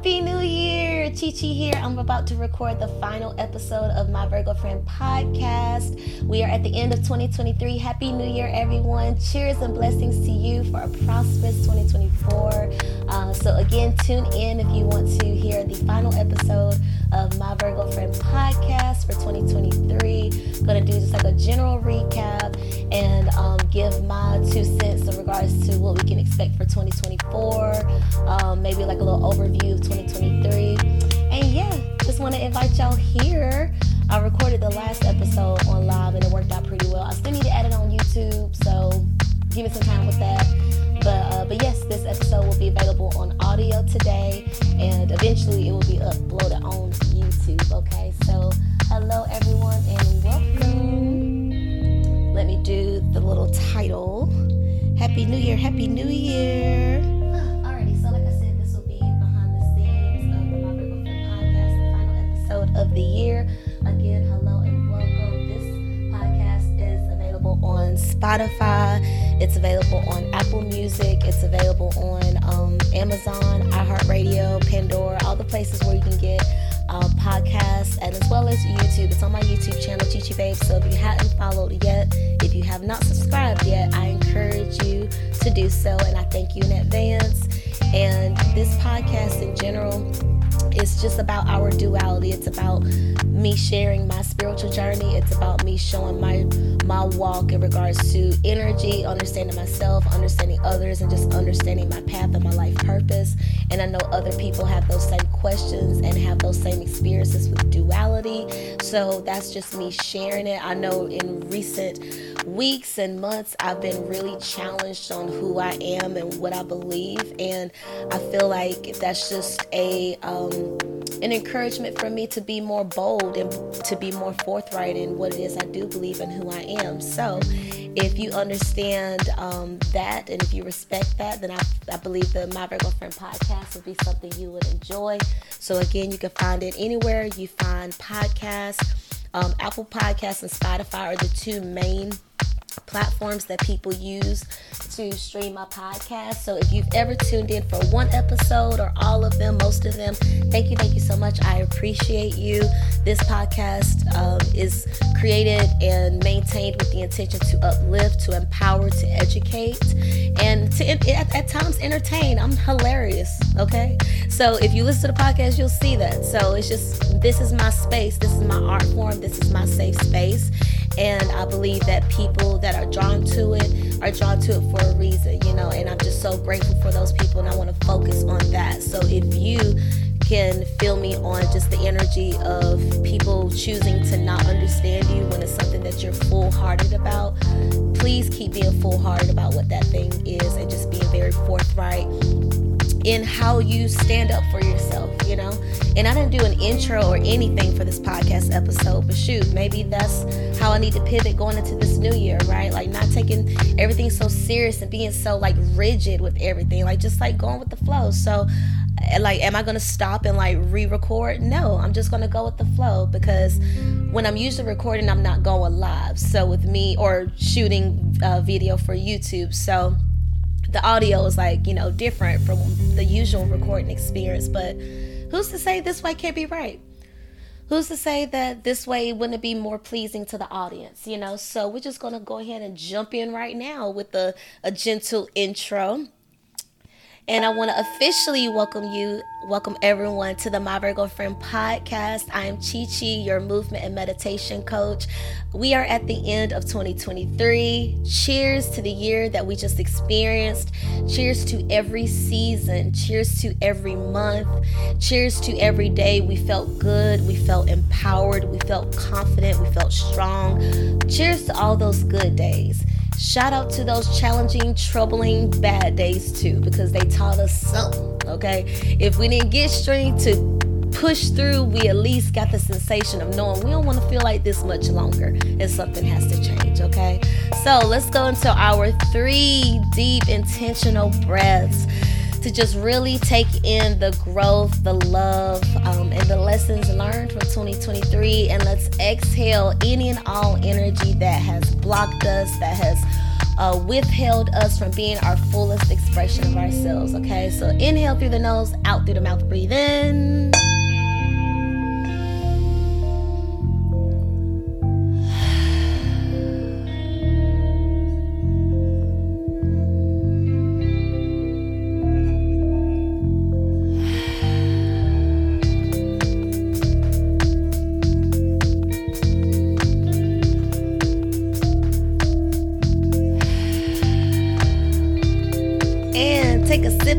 Happy New Year! CheChe here. I'm about to record the final episode of My Virgo Friend Podcast. We are at the end of 2023. Happy New Year, everyone. Cheers and blessings to you for a prosperous 2024. So again, tune in if you want to hear the final episode of My Virgo Friend Podcast for 2023. I'm going to do just like a general recap and give my 2 cents in regards to what we can expect for 2024. Maybe like a little overview of 2023. And yeah, just want to invite y'all here. I recorded the last episode on live and it worked out pretty well. I still need to add it on YouTube, so give me some time with that. But yes, this episode will be available on audio today, and eventually it will be uploaded on YouTube, okay? So hello everyone and welcome. Let me do the little title. Happy New Year, Happy New Year. Of the year. Again, hello and welcome. This podcast is available on Spotify. It's available on Apple Music. It's available on Amazon, iHeartRadio, Pandora, all the places where you can get podcasts, and as well as YouTube. It's on my YouTube channel, CheChe Babe. So if you haven't followed yet, if you have not subscribed yet, I encourage you to do so, and I thank you in advance. And this podcast in general, it's just about our duality. It's about me sharing my spiritual journey. It's about me showing my walk in regards to energy, understanding myself, understanding others, and just understanding my path and my life purpose. And I know other people have those same questions and have those same experiences with duality. So that's just me sharing it. I know in recent weeks and months, I've been really challenged on who I am and what I believe. And I feel like that's just an encouragement for me to be more bold and to be more forthright in what it is I do believe and who I am. So if you understand that, and if you respect that, then I believe the My Virgo Friend podcast would be something you would enjoy. So again, you can find it anywhere you find podcasts. Apple Podcasts and Spotify are the two main platforms that people use to stream my podcast. So if you've ever tuned in for one episode or all of them, most of them, thank you so much. I appreciate you. This podcast is created and maintained with the intention to uplift, to empower, to educate, and to at times entertain. I'm hilarious, okay? So if you listen to the podcast, you'll see that. So it's just, this is my space. This is my art form. This is my safe space. And I believe that people that are drawn to it for a reason, you know, and I'm just so grateful for those people, and I want to focus on that. So if you can feel me on just the energy of people choosing to not understand you when it's something that you're full-hearted about, please keep being full-hearted about what that thing is and just being very forthright in how you stand up for yourself, you know. And I didn't do an intro or anything for this podcast episode, but shoot, maybe that's how I need to pivot going into this new year, right? Like not taking everything so serious and being so like rigid with everything, like just like going with the flow. So like, am I going to stop and like re-record? No, I'm just going to go with the flow, because when I'm usually recording, I'm not going live. So with me, or shooting a video for YouTube, so the audio is like, you know, different from the usual recording experience. But who's to say this way can't be right? Who's to say that this way wouldn't be more pleasing to the audience, you know? So we're just going to go ahead and jump in right now with a gentle intro. And I want to officially welcome everyone to the My Virgo Friend Podcast. I am CheChe, your movement and meditation coach. We are at the end of 2023. Cheers to the year that we just experienced. Cheers to every season. Cheers to every month. Cheers to every day. We felt good. We felt empowered. We felt confident. We felt strong. Cheers to all those good days. Shout out to those challenging, troubling, bad days too, because they taught us something, okay? If we didn't get strength to push through, we at least got the sensation of knowing we don't want to feel like this much longer and something has to change, okay? So let's go into our 3 deep, intentional breaths to just really take in the growth, the love, and the lessons learned from 2023. And let's exhale any and all energy that has blocked us, that has withheld us from being our fullest expression of ourselves, okay? So inhale through the nose, out through the mouth, breathe in.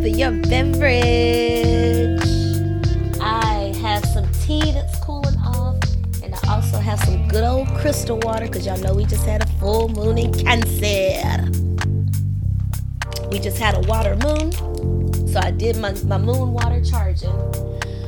Your beverage. I have some tea that's cooling off, and I also have some good old crystal water because y'all know we just had a full moon in Cancer. We just had a water moon, so I did my moon water charging.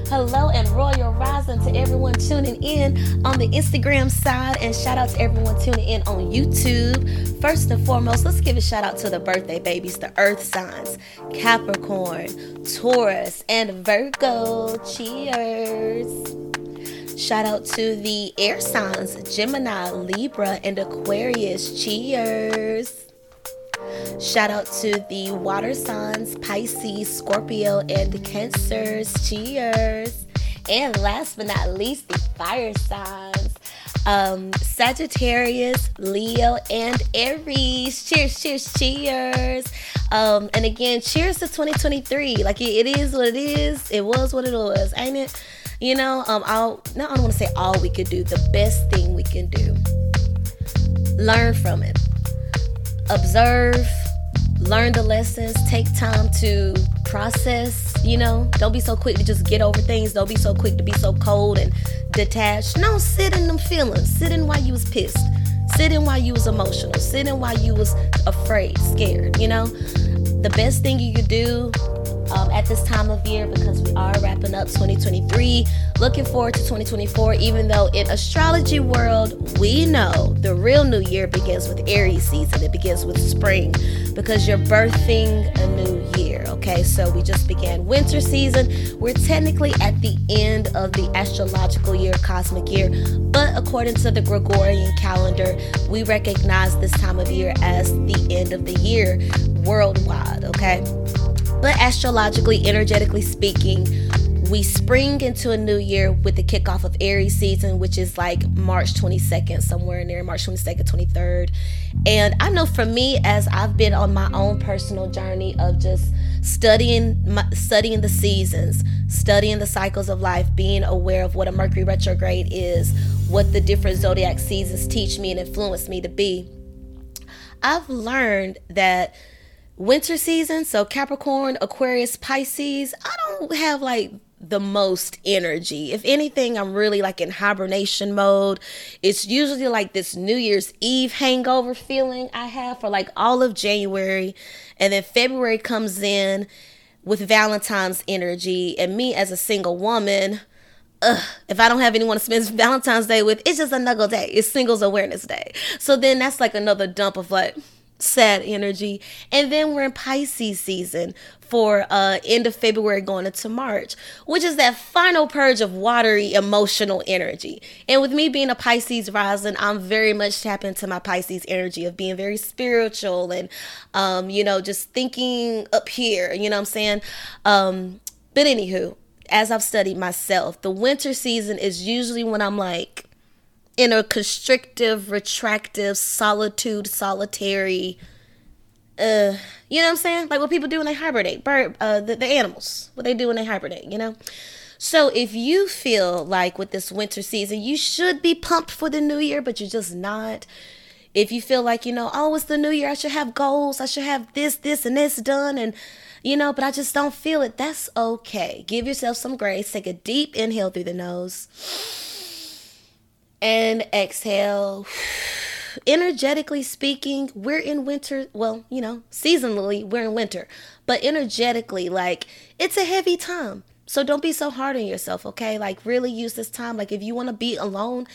Hello and royal rising to everyone tuning in on the Instagram side, and shout out to everyone tuning in on YouTube. First and foremost, let's give a shout out to the birthday babies, the earth signs, Capricorn, Taurus, and Virgo. Cheers. Shout out to the air signs, Gemini, Libra, and Aquarius. Cheers. Shout out to the water signs, Pisces, Scorpio, and Cancer. Cheers. And last but not least, the fire signs, Sagittarius, Leo, and Aries. Cheers, cheers, cheers. And again, cheers to 2023. Like, it is what it is. It was what it was, ain't it? You know, I don't want to say all we could do. The best thing we can do. Learn from it. Observe, learn the lessons, take time to process, you know. Don't be so quick to just get over things. Don't be so quick to be so cold and detached. No, sit in them feelings. Sit in why you was pissed. Sit in why you was emotional. Sit in why you was afraid, scared, you know. The best thing you could do at this time of year, because we are wrapping up 2023, looking forward to 2024, even though in astrology world, we know the real new year begins with Aries season. It begins with spring, because you're birthing a new year, okay? So we just began winter season. We're technically at the end of the astrological year, cosmic year, but according to the Gregorian calendar, we recognize this time of year as the end of the year worldwide, okay? But astrologically, energetically speaking, we spring into a new year with the kickoff of Aries season, which is like March 22nd, somewhere in there, March 22nd, 23rd. And I know for me, as I've been on my own personal journey of just studying the seasons, studying the cycles of life, being aware of what a Mercury retrograde is, what the different zodiac seasons teach me and influence me to be, I've learned that winter season, so Capricorn, Aquarius, Pisces, I don't have like the most energy. If anything, I'm really like in hibernation mode. It's usually like this New Year's Eve hangover feeling I have for like all of January, and then February comes in with Valentine's energy, and me as a single woman, if I don't have anyone to spend Valentine's Day with, it's just a nuggle day. It's Singles Awareness Day. So then that's like another dump of like sad energy. And then we're in Pisces season for end of February going into March, which is that final purge of watery emotional energy. And with me being a Pisces rising, I'm very much tapping into my Pisces energy of being very spiritual and you know, just thinking up here, you know what I'm saying? But anywho, as I've studied myself, the winter season is usually when I'm like in a constrictive, retractive, solitude, solitary, you know what I'm saying? Like what people do when they hibernate, the animals, what they do when they hibernate, you know? So if you feel like with this winter season, you should be pumped for the new year, but you're just not. If you feel like, you know, oh, it's the new year, I should have goals, I should have this, and this done, and you know, but I just don't feel it. That's okay. Give yourself some grace. Take a deep inhale through the nose. And exhale. Energetically speaking, we're in winter. Well, you know, seasonally, we're in winter. But energetically, like, it's a heavy time. So don't be so hard on yourself, okay? Like, really use this time. Like, if you want to be alone.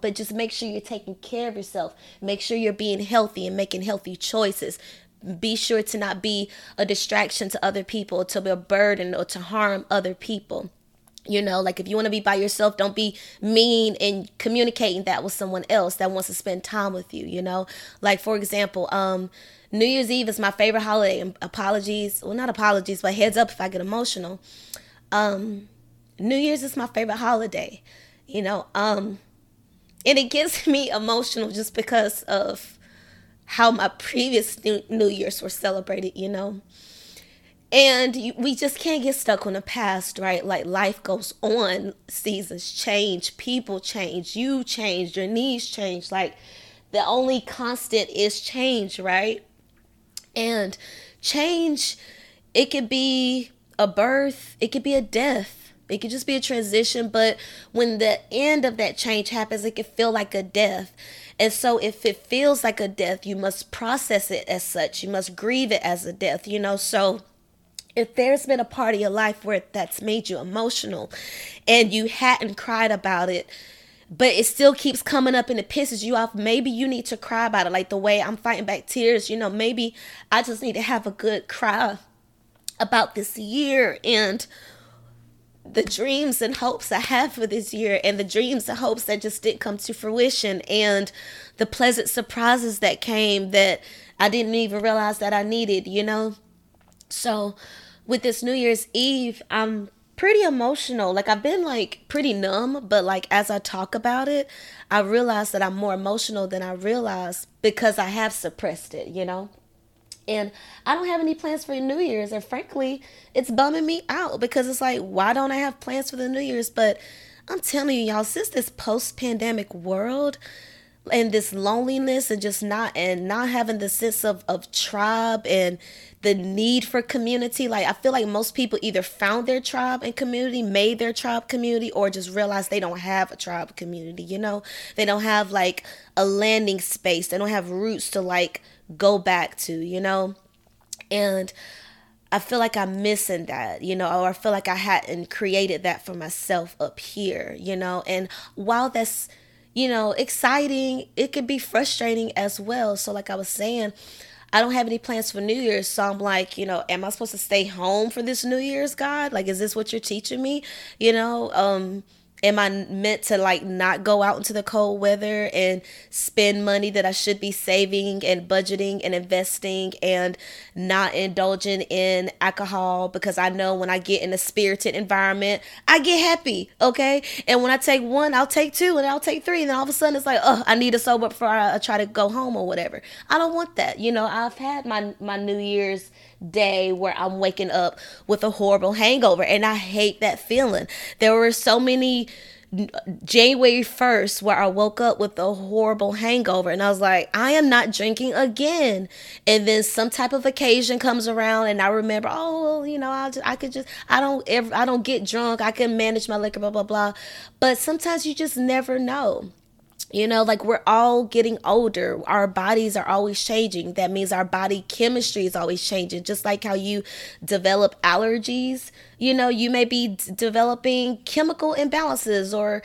But just make sure you're taking care of yourself. Make sure you're being healthy and making healthy choices. Be sure to not be a distraction to other people, to be a burden, or to harm other people. You know, like if you want to be by yourself, don't be mean in communicating that with someone else that wants to spend time with you, you know. Like, for example, New Year's Eve is my favorite holiday. Apologies. Well, not apologies, but heads up if I get emotional. New Year's is my favorite holiday, you know. And it gets me emotional just because of how my previous New Year's were celebrated, you know. And we just can't get stuck on the past, right? Like, life goes on, seasons change, people change, you change, your needs change. Like, the only constant is change, right? And change, it could be a birth, it could be a death, it could just be a transition. But when the end of that change happens, it can feel like a death. And so if it feels like a death, you must process it as such. You must grieve it as a death, you know? So if there's been a part of your life where that's made you emotional and you hadn't cried about it, but it still keeps coming up and it pisses you off, maybe you need to cry about it. Like the way I'm fighting back tears, you know, maybe I just need to have a good cry about this year and the dreams and hopes I have for this year, and the dreams and hopes that just didn't come to fruition, and the pleasant surprises that came that I didn't even realize that I needed, you know? So with this New Year's Eve, I'm pretty emotional. Like, I've been like pretty numb, but like as I talk about it, I realize that I'm more emotional than I realized because I have suppressed it, you know? And I don't have any plans for New Year's, and frankly, it's bumming me out because it's like, why don't I have plans for the New Year's? But I'm telling you, y'all, since this post-pandemic world and this loneliness and just not having the sense of tribe and the need for community. Like, I feel like most people either found their tribe and community, made their tribe community, or just realized they don't have a tribe community, you know? They don't have like a landing space. They don't have roots to like go back to, you know? And I feel like I'm missing that, you know, or I feel like I hadn't created that for myself up here, you know? And while that's, you know, exciting, it could be frustrating as well. So like I was saying, I don't have any plans for New Year's. So I'm like, you know, am I supposed to stay home for this New Year's, God? Like, is this what you're teaching me? You know, am I meant to like not go out into the cold weather and spend money that I should be saving and budgeting and investing and not indulging in alcohol? Because I know when I get in a spirited environment, I get happy, okay? And when I take one, I'll take two and I'll take three. And then all of a sudden it's like, oh, I need to sober up before I try to go home or whatever. I don't want that. You know, I've had my New Year's day where I'm waking up with a horrible hangover, and I hate that feeling. There were so many January 1st where I woke up with a horrible hangover and I was like, I am not drinking again. And then some type of occasion comes around and I remember, oh, well, you know, I don't get drunk. I can manage my liquor, blah, blah, blah. But sometimes you just never know. You know, like, we're all getting older. Our bodies are always changing. That means our body chemistry is always changing. Just like how you develop allergies, you know, you may be developing chemical imbalances or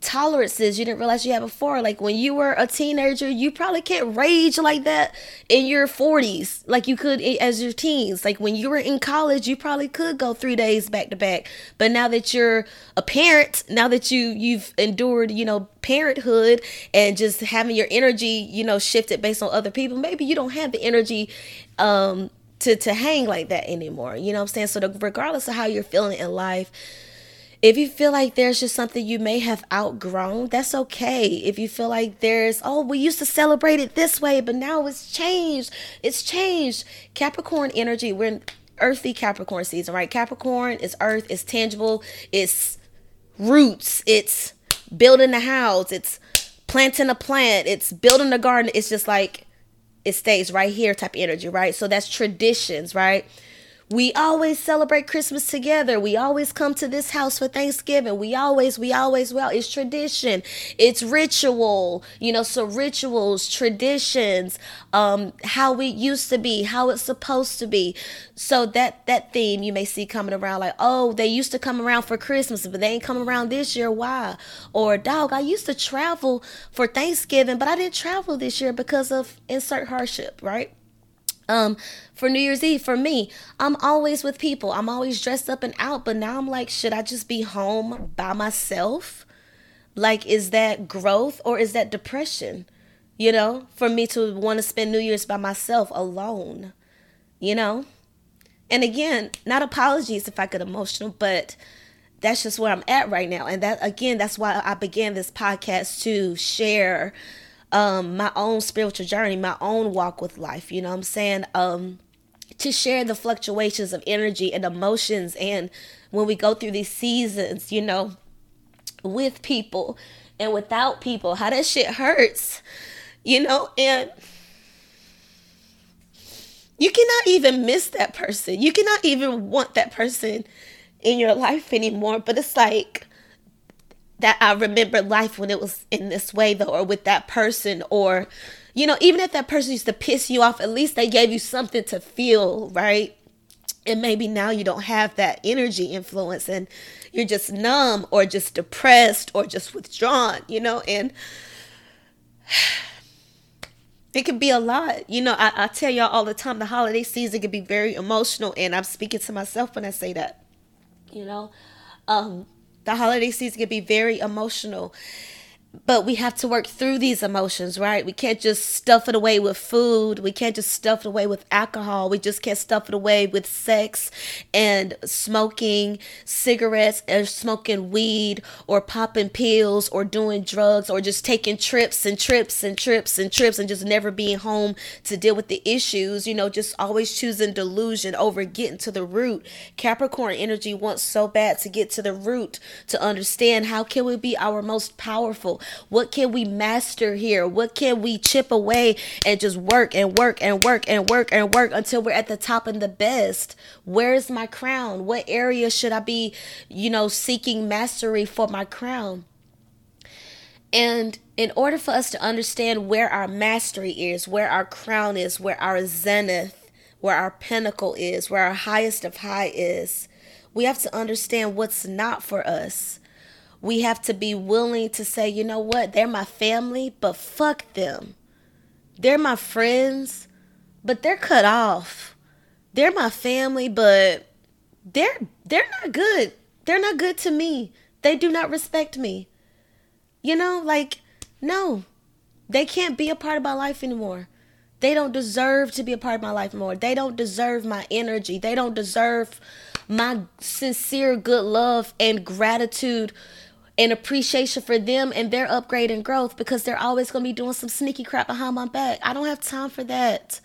tolerances you didn't realize you had before. Like, when you were a teenager, you probably can't rage like that in your 40s like you could as your teens. Like, when you were in college, you probably could go 3 days back to back. But now that you're a parent, now that you've endured, you know, parenthood and just having your energy, you know, shifted based on other people, maybe you don't have the energy to hang like that anymore. You know what I'm saying? So regardless of how you're feeling in life, if you feel like there's just something you may have outgrown, that's okay. If you feel like there's, oh, we used to celebrate it this way, but now it's changed. It's changed. Capricorn energy, we're in earthy Capricorn season, right? Capricorn is earth, it's tangible, it's roots, it's building a house, it's planting a plant, it's building a garden. It's just like, it stays right here type of energy, right? So that's traditions, right? We always celebrate Christmas together. We always come to this house for Thanksgiving. We always, it's tradition. It's ritual, you know, so rituals, traditions, how we used to be, how it's supposed to be. So that theme you may see coming around like, oh, they used to come around for Christmas, but they ain't come around this year. Why? Or, dog, I used to travel for Thanksgiving, but I didn't travel this year because of insert hardship, right? For New Year's Eve, for me, I'm always with people. I'm always dressed up and out. But now I'm like, should I just be home by myself? Like, is that growth or is that depression? You know, for me to want to spend New Year's by myself alone, you know? And again, not apologies if I get emotional, but that's just where I'm at right now. And that, again, that's why I began this podcast, to share my own spiritual journey, my own walk with life, you know what I'm saying? To share the fluctuations of energy and emotions, and when we go through these seasons, you know, with people and without people, how that shit hurts, you know? And you cannot even miss that person. You cannot even want that person in your life anymore. But it's like that I remember life when it was in this way, though, or with that person, or, you know, even if that person used to piss you off, at least they gave you something to feel, right? And maybe now you don't have that energy influence and you're just numb or just depressed or just withdrawn, you know, and it can be a lot. You know, I tell y'all all the time, the holiday season can be very emotional. And I'm speaking to myself when I say that, you know, the holiday season can be very emotional, but we have to work through these emotions, right? We can't just stuff it away with food. We can't just stuff it away with alcohol. We just can't stuff it away with sex and smoking cigarettes and smoking weed or popping pills or doing drugs or just taking trips and just never being home to deal with the issues. You know, just always choosing delusion over getting to the root. Capricorn energy wants so bad to get to the root, to understand how can we be our most powerful? What can we master here? What can we chip away and just work until we're at the top and the best? Where is my crown? What area should I be, you know, seeking mastery for my crown? And in order for us to understand where our mastery is, where our crown is, where our zenith, where our pinnacle is, where our highest of high is, we have to understand what's not for us. We have to be willing to say, you know what, they're my family, but fuck them. They're my friends, but they're cut off. They're my family, but they're not good. They're not good to me. They do not respect me. You know, like, no, they can't be a part of my life anymore. They don't deserve to be a part of my life anymore. They don't deserve my energy. They don't deserve my sincere good love and gratitude and appreciation for them and their upgrade and growth, because they're always going to be doing some sneaky crap behind my back. I don't have time for that.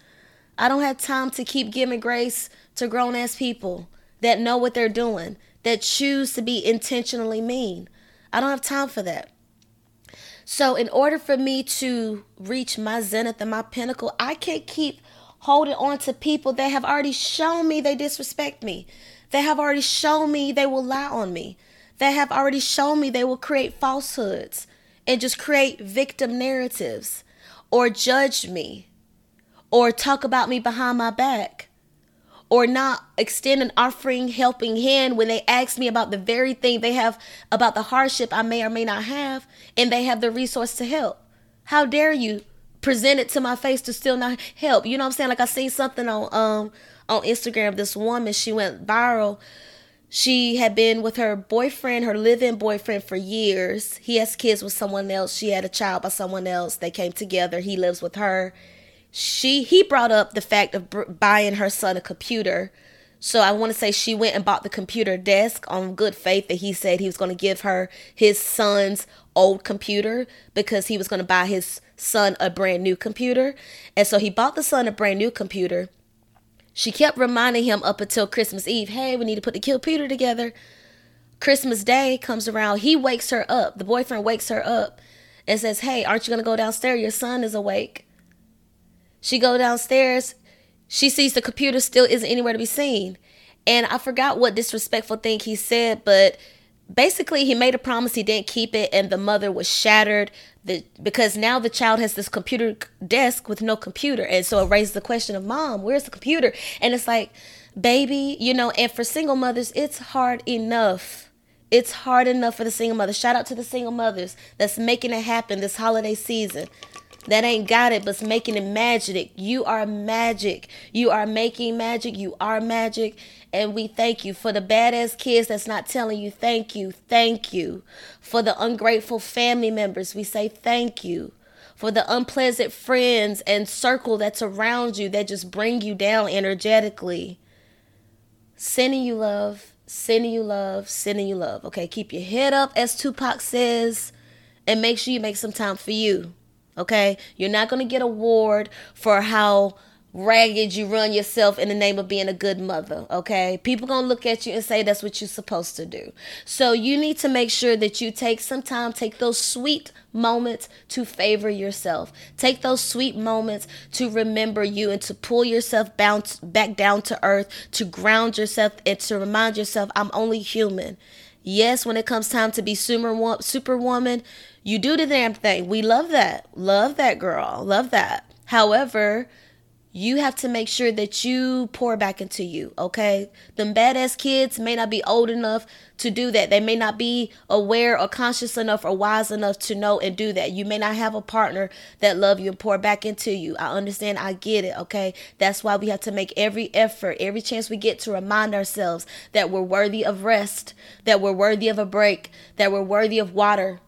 I don't have time to keep giving grace to grown-ass people that know what they're doing, that choose to be intentionally mean. I don't have time for that. So in order for me to reach my zenith and my pinnacle, I can't keep holding on to people that have already shown me they disrespect me. They have already shown me they will lie on me. They have already shown me they will create falsehoods and just create victim narratives, or judge me, or talk about me behind my back, or not extend an offering helping hand when they ask me about the very thing they have, about the hardship I may or may not have, and they have the resource to help. How dare you present it to my face to still not help? You know what I'm saying? Like, I seen something on Instagram. This woman, she went viral. She had been with her boyfriend, her live-in boyfriend, for years. He has kids with someone else. She had a child by someone else. They came together. He lives with her. He brought up the fact of buying her son a computer. So I want to say she went and bought the computer desk on good faith that he said he was going to give her his son's old computer because he was going to buy his son a brand new computer. And so he bought the son a brand new computer. She kept reminding him up until Christmas Eve, hey, we need to put the computer together. Christmas Day comes around. He wakes her up. The boyfriend wakes her up and says, hey, aren't you going to go downstairs? Your son is awake. She go downstairs. She sees the computer still isn't anywhere to be seen. And I forgot what disrespectful thing he said, but basically he made a promise he didn't keep it, and the mother was shattered because now the child has this computer desk with no computer. And so it raises the question of, mom, where's the computer? And it's like, baby, you know, and for single mothers, it's hard enough. It's hard enough for the single mother. Shout out to the single mothers that's making it happen this holiday season. that ain't got it, but's making it magic. You are magic. You are making magic. You are magic. And we thank you for the badass kids that's not telling you thank you. Thank you. For the ungrateful family members, we say thank you. For the unpleasant friends and circle that's around you that just bring you down energetically. Sending you love, sending you love, sending you love. Okay, keep your head up, as Tupac says, and make sure you make some time for you. Okay, you're not going to get an award for how ragged you run yourself in the name of being a good mother. Okay, people going to look at you and say that's what you're supposed to do. So you need to make sure that you take some time, take those sweet moments to favor yourself. Take those sweet moments to remember you and to pull yourself back down to earth, to ground yourself and to remind yourself, I'm only human. Yes, when it comes time to be superwoman, you do the damn thing. We love that. Love that, girl. Love that. However, you have to make sure that you pour back into you, okay? Them badass kids may not be old enough to do that. They may not be aware or conscious enough or wise enough to know and do that. You may not have a partner that love you and pour back into you. I understand. I get it, okay? That's why we have to make every effort, every chance we get to remind ourselves that we're worthy of rest, that we're worthy of a break, that we're worthy of water,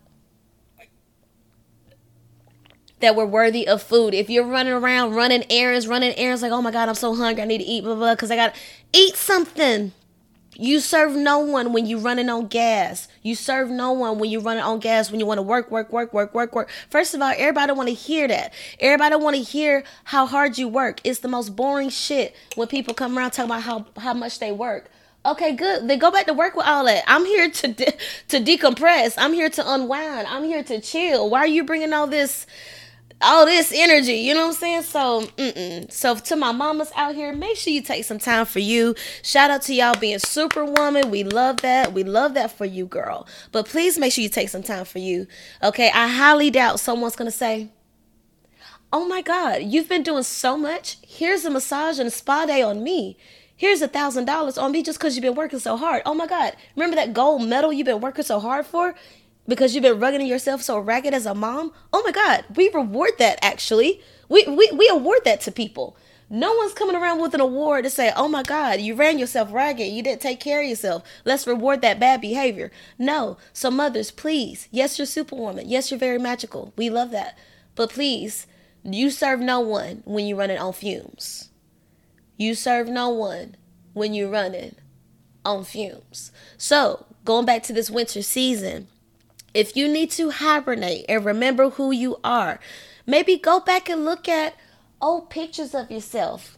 that we're worthy of food. If you're running around, running errands, like, oh my God, I'm so hungry, I need to eat, blah, blah, because I got to eat something. You serve no one when you're running on gas. You serve no one when you're running on gas, when you want to work. First of all, everybody want to hear that. Everybody want to hear how hard you work. It's the most boring shit when people come around talking about how much they work. Okay, good. Then go back to work with all that. I'm here to decompress. I'm here to unwind. I'm here to chill. Why are you bringing all this energy, you know what I'm saying? So to my mamas out here, make sure you take some time for you. Shout out to y'all being superwoman. We love that. We love that for you, girl. But please make sure you take some time for you. Okay, I highly doubt someone's going to say, oh my God, you've been doing so much. Here's a massage and a spa day on me. Here's $1,000 on me just because you've been working so hard. Oh my God, remember that gold medal you've been working so hard for? Because you've been rugging yourself so ragged as a mom. Oh my God, we reward that actually. We award that to people. No one's coming around with an award to say, oh my God, you ran yourself ragged. You didn't take care of yourself. Let's reward that bad behavior. No. So mothers, please. Yes, you're superwoman. Yes, you're very magical. We love that. But please, you serve no one when you're running on fumes. You serve no one when you're running on fumes. So going back to this winter season, if you need to hibernate and remember who you are, maybe go back and look at old pictures of yourself.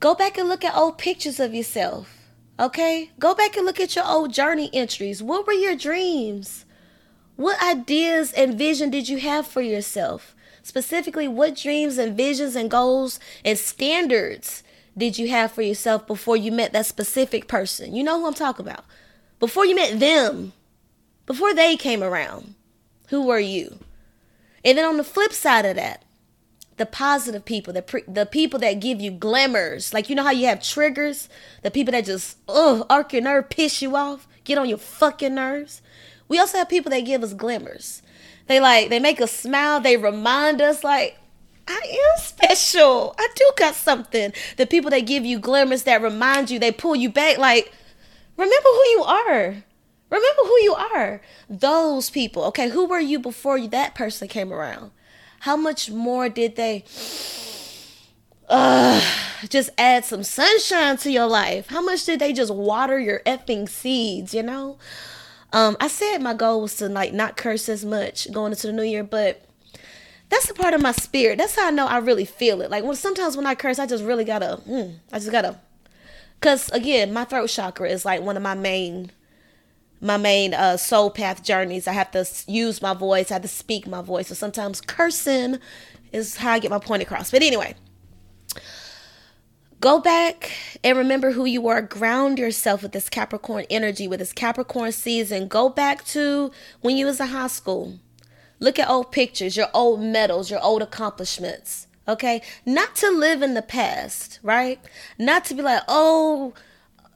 Go back and look at old pictures of yourself, okay? Go back and look at your old journey entries. What were your dreams? What ideas and vision did you have for yourself? Specifically, what dreams and visions and goals and standards did you have for yourself before you met that specific person? You know who I'm talking about. Before you met them. Before they came around, who were you? And then on the flip side of that, the positive people, the people that give you glamours, like you know how you have triggers, the people that just, arc your nerve, piss you off, get on your fucking nerves. We also have people that give us glamours. They make us smile. They remind us like, I am special. I do got something. The people that give you glamours that remind you, they pull you back like, remember who you are. Remember who you are. Those people. Okay, who were you before that person came around? How much more did they just add some sunshine to your life? How much did they just water your effing seeds, you know? I said my goal was to like not curse as much going into the new year, but that's a part of my spirit. That's how I know I really feel it. Like sometimes when I curse, I just really gotta, because again, my throat chakra is like one of my main soul path journeys. I have to use my voice. I have to speak my voice. So sometimes cursing is how I get my point across. But anyway, go back and remember who you are. Ground yourself with this Capricorn energy, with this Capricorn season. Go back to when you was in high school. Look at old pictures, your old medals, your old accomplishments. Okay? Not to live in the past, right? Not to be like,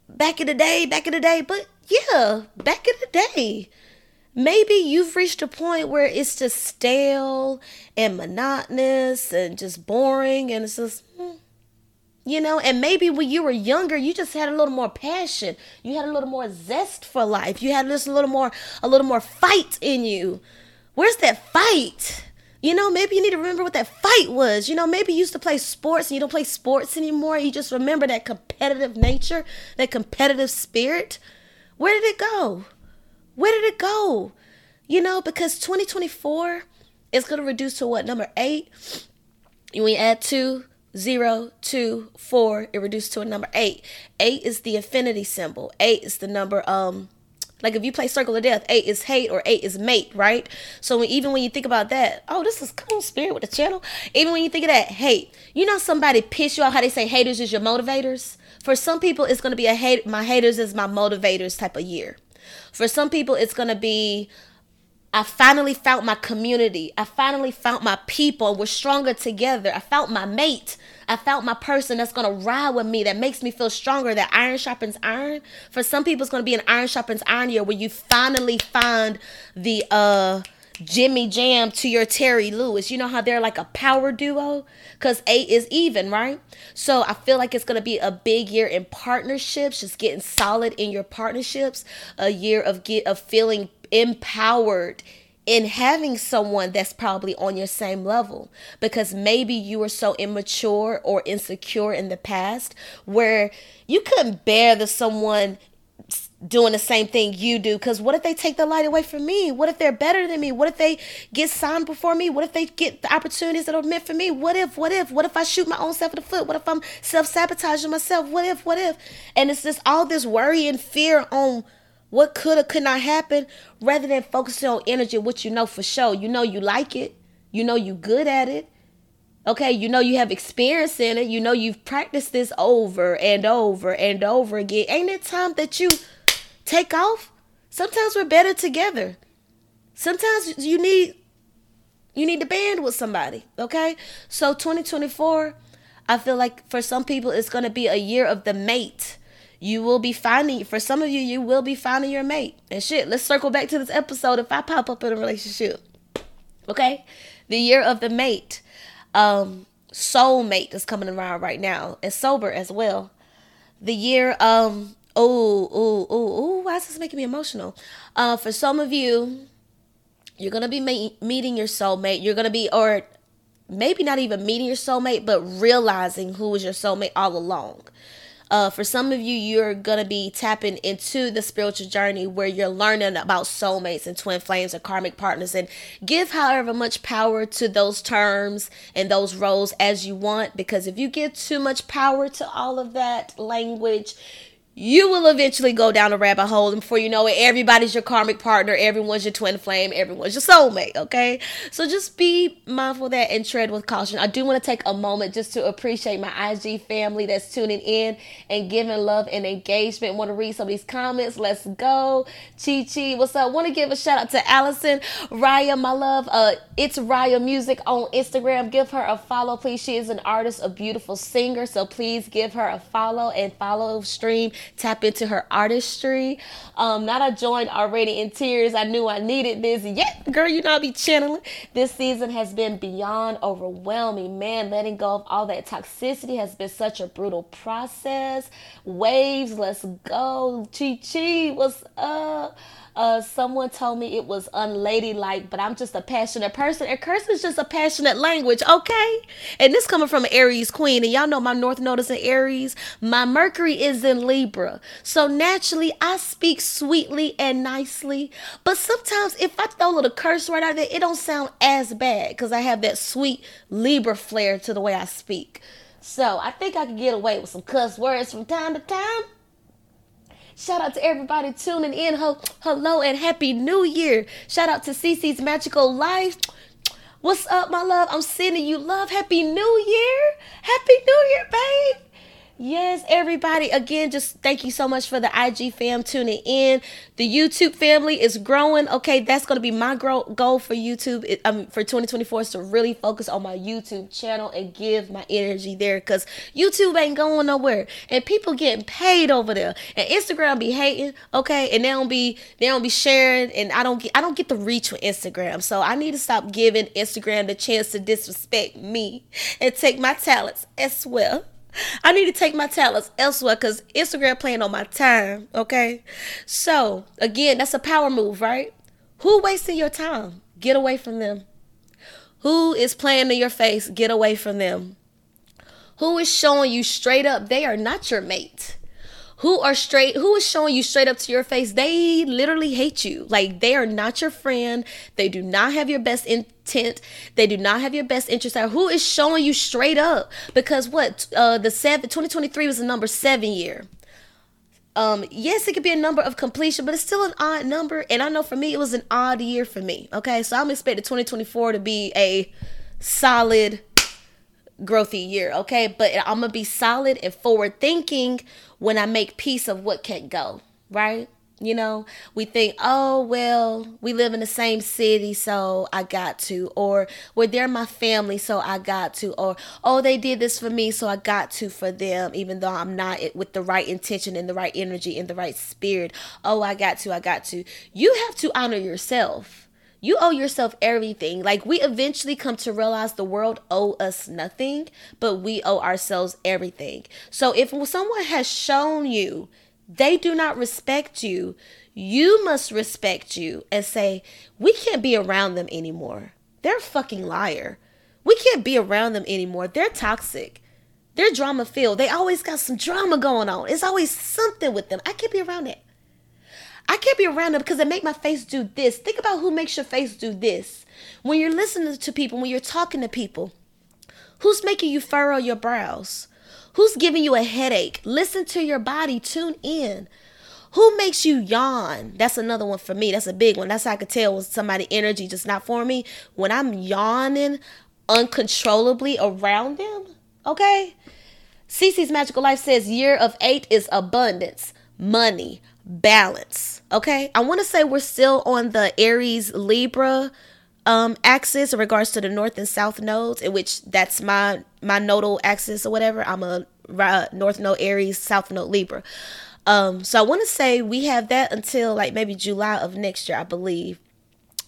back in the day, but yeah, back in the day. Maybe you've reached a point where it's just stale and monotonous and just boring, and it's just, you know, and maybe when you were younger, you just had a little more passion. You had a little more zest for life. You had just a little more fight in you. Where's that fight? You know, maybe you need to remember what that fight was. You know, maybe you used to play sports and you don't play sports anymore. You just remember that competitive nature, that competitive spirit. Where did it go? Where did it go? You know, because 2024 is going to reduce to what, number 8? When you add 2, 0, 2, 4, it reduces to a number 8. 8 is the infinity symbol. 8 is the number, like if you play Circle of Death, 8 is hate or 8 is mate, right? So even when you think about that, oh, this is cool, spirit with the channel. Even when you think of that, hate. You know somebody piss you off, how they say haters is your motivators? For some people, it's going to be a hate, my haters is my motivators type of year. For some people, it's going to be, I finally found my community. I finally found my people. We're stronger together. I found my mate. I found my person that's going to ride with me, that makes me feel stronger, that iron sharpens iron. For some people, it's going to be an iron sharpens iron year where you finally find the Jimmy Jam to your Terry Lewis. You know how they're like a power duo? Because 8 is even, right? So I feel like it's going to be a big year in partnerships, just getting solid in your partnerships, a year of feeling empowered in having someone that's probably on your same level, because maybe you were so immature or insecure in the past where you couldn't bear the someone doing the same thing you do, because what if they take the light away from me? What if they're better than me? What if they get signed before me? What if they get the opportunities that are meant for me? What if I shoot my own self in the foot? What if I'm self-sabotaging myself? What if? And it's just all this worry and fear on what could or could not happen, rather than focusing on energy, what you know for sure. You know you like it. You know you good at it. Okay, you know you have experience in it. You know you've practiced this over and over and over again. Ain't it time that you take off? Sometimes we're better together. Sometimes you need to band with somebody, okay? So 2024, I feel like for some people it's going to be a year of the mate. You will be finding, for some of you, you will be finding your mate. And shit, let's circle back to this episode if I pop up in a relationship. Okay? The year of the mate. Soulmate is coming around right now. And sober as well. The year, why is this making me emotional? For some of you, you're going to be meeting your soulmate. You're going to be, or maybe not even meeting your soulmate, but realizing who was your soulmate all along. For some of you, you're going to be tapping into the spiritual journey where you're learning about soulmates and twin flames and karmic partners, and give however much power to those terms and those roles as you want, because if you give too much power to all of that language, you will eventually go down a rabbit hole, and before you know it, everybody's your karmic partner, everyone's your twin flame, everyone's your soulmate, okay? So just be mindful of that and tread with caution. I do want to take a moment just to appreciate my IG family that's tuning in and giving love and engagement. Want to read some of these comments? Let's go. Chi Chi, what's up? Want to give a shout out to Allison, Raya, my love. It's Raya Music on Instagram. Give her a follow, please. She is an artist, a beautiful singer, so please give her a follow and follow stream. Tap into her artistry. Not I joined already in tears. I knew I needed this. Yep, girl, you know I be channeling. This season has been beyond overwhelming. Man, letting go of all that toxicity has been such a brutal process. Waves, let's go. CheChe, what's up? Someone told me it was unladylike, but I'm just a passionate person, and curse is just a passionate language, okay? And this coming from an Aries queen, and y'all know my North Node is in Aries. My Mercury is in Libra. So naturally, I speak sweetly and nicely, but sometimes if I throw a little curse right out there, it don't sound as bad because I have that sweet Libra flair to the way I speak. So I think I can get away with some cuss words from time to time. Shout out to everybody tuning in. Hello and happy new year. Shout out to CeCe's Magical Life. What's up, my love? I'm sending you love. Happy new year. Happy new year, babe. Yes, everybody. Again, just thank you so much for the IG fam tuning in. The YouTube family is growing. Okay, that's going to be my goal for YouTube for 2024 is to really focus on my YouTube channel and give my energy there, because YouTube ain't going nowhere and people getting paid over there, and Instagram be hating. Okay, and they don't be sharing, and I don't get the reach with Instagram. So I need to stop giving Instagram the chance to disrespect me and take my talents as well. I need to take my talents elsewhere, because Instagram playing on my time, okay? So, again, that's a power move, right? Who wasting your time? Get away from them. Who is playing in your face? Get away from them. Who is showing you straight up they are not your mate? Who is showing you straight up to your face they literally hate you? Like, they are not your friend. They do not have your best intent. They do not have your best interest. Who is showing you straight up? Because 2023 was a number 7 year. Yes, it could be a number of completion, but it's still an odd number. And I know for me, it was an odd year for me. Okay, so I'm expecting 2024 to be a solid growthy year, okay? But I'm gonna be solid and forward thinking when I make peace of what can't go, right? You know, we think, oh, well, we live in the same city, so I got to, or well, they're my family, so I got to, or oh, they did this for me, so I got to for them, even though I'm not with the right intention and the right energy and the right spirit. Oh, I got to. You have to honor yourself. You owe yourself everything. Like, we eventually come to realize the world owe us nothing, but we owe ourselves everything. So if someone has shown you they do not respect you, you must respect you and say, we can't be around them anymore. They're a fucking liar. We can't be around them anymore. They're toxic. They're drama filled. They always got some drama going on. It's always something with them. I can't be around it. I can't be around them because they make my face do this. Think about who makes your face do this. When you're listening to people, when you're talking to people, who's making you furrow your brows? Who's giving you a headache? Listen to your body. Tune in. Who makes you yawn? That's another one for me. That's a big one. That's how I could tell when somebody's energy just not for me. When I'm yawning uncontrollably around them, okay? CeCe's Magical Life says year of 8 is abundance, money, balance. Okay, I want to say we're still on the Aries Libra axis in regards to the North and South nodes, in which that's my nodal axis or whatever. I'm a North Node Aries, South Node Libra. So I want to say we have that until like maybe July of next year, I believe.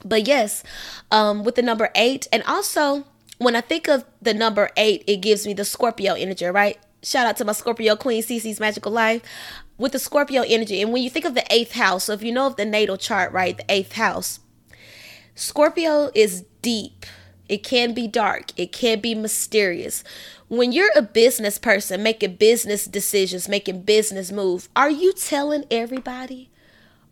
But yes, with the number 8, and also when I think of the number 8, it gives me the Scorpio energy, right? Shout out to my Scorpio queen, CeCe's Magical Life, with the Scorpio energy. And when you think of the 8th house, so if you know of the natal chart, right, the 8th house, Scorpio is deep. It can be dark. It can be mysterious. When you're a business person making business decisions, making business moves, are you telling everybody?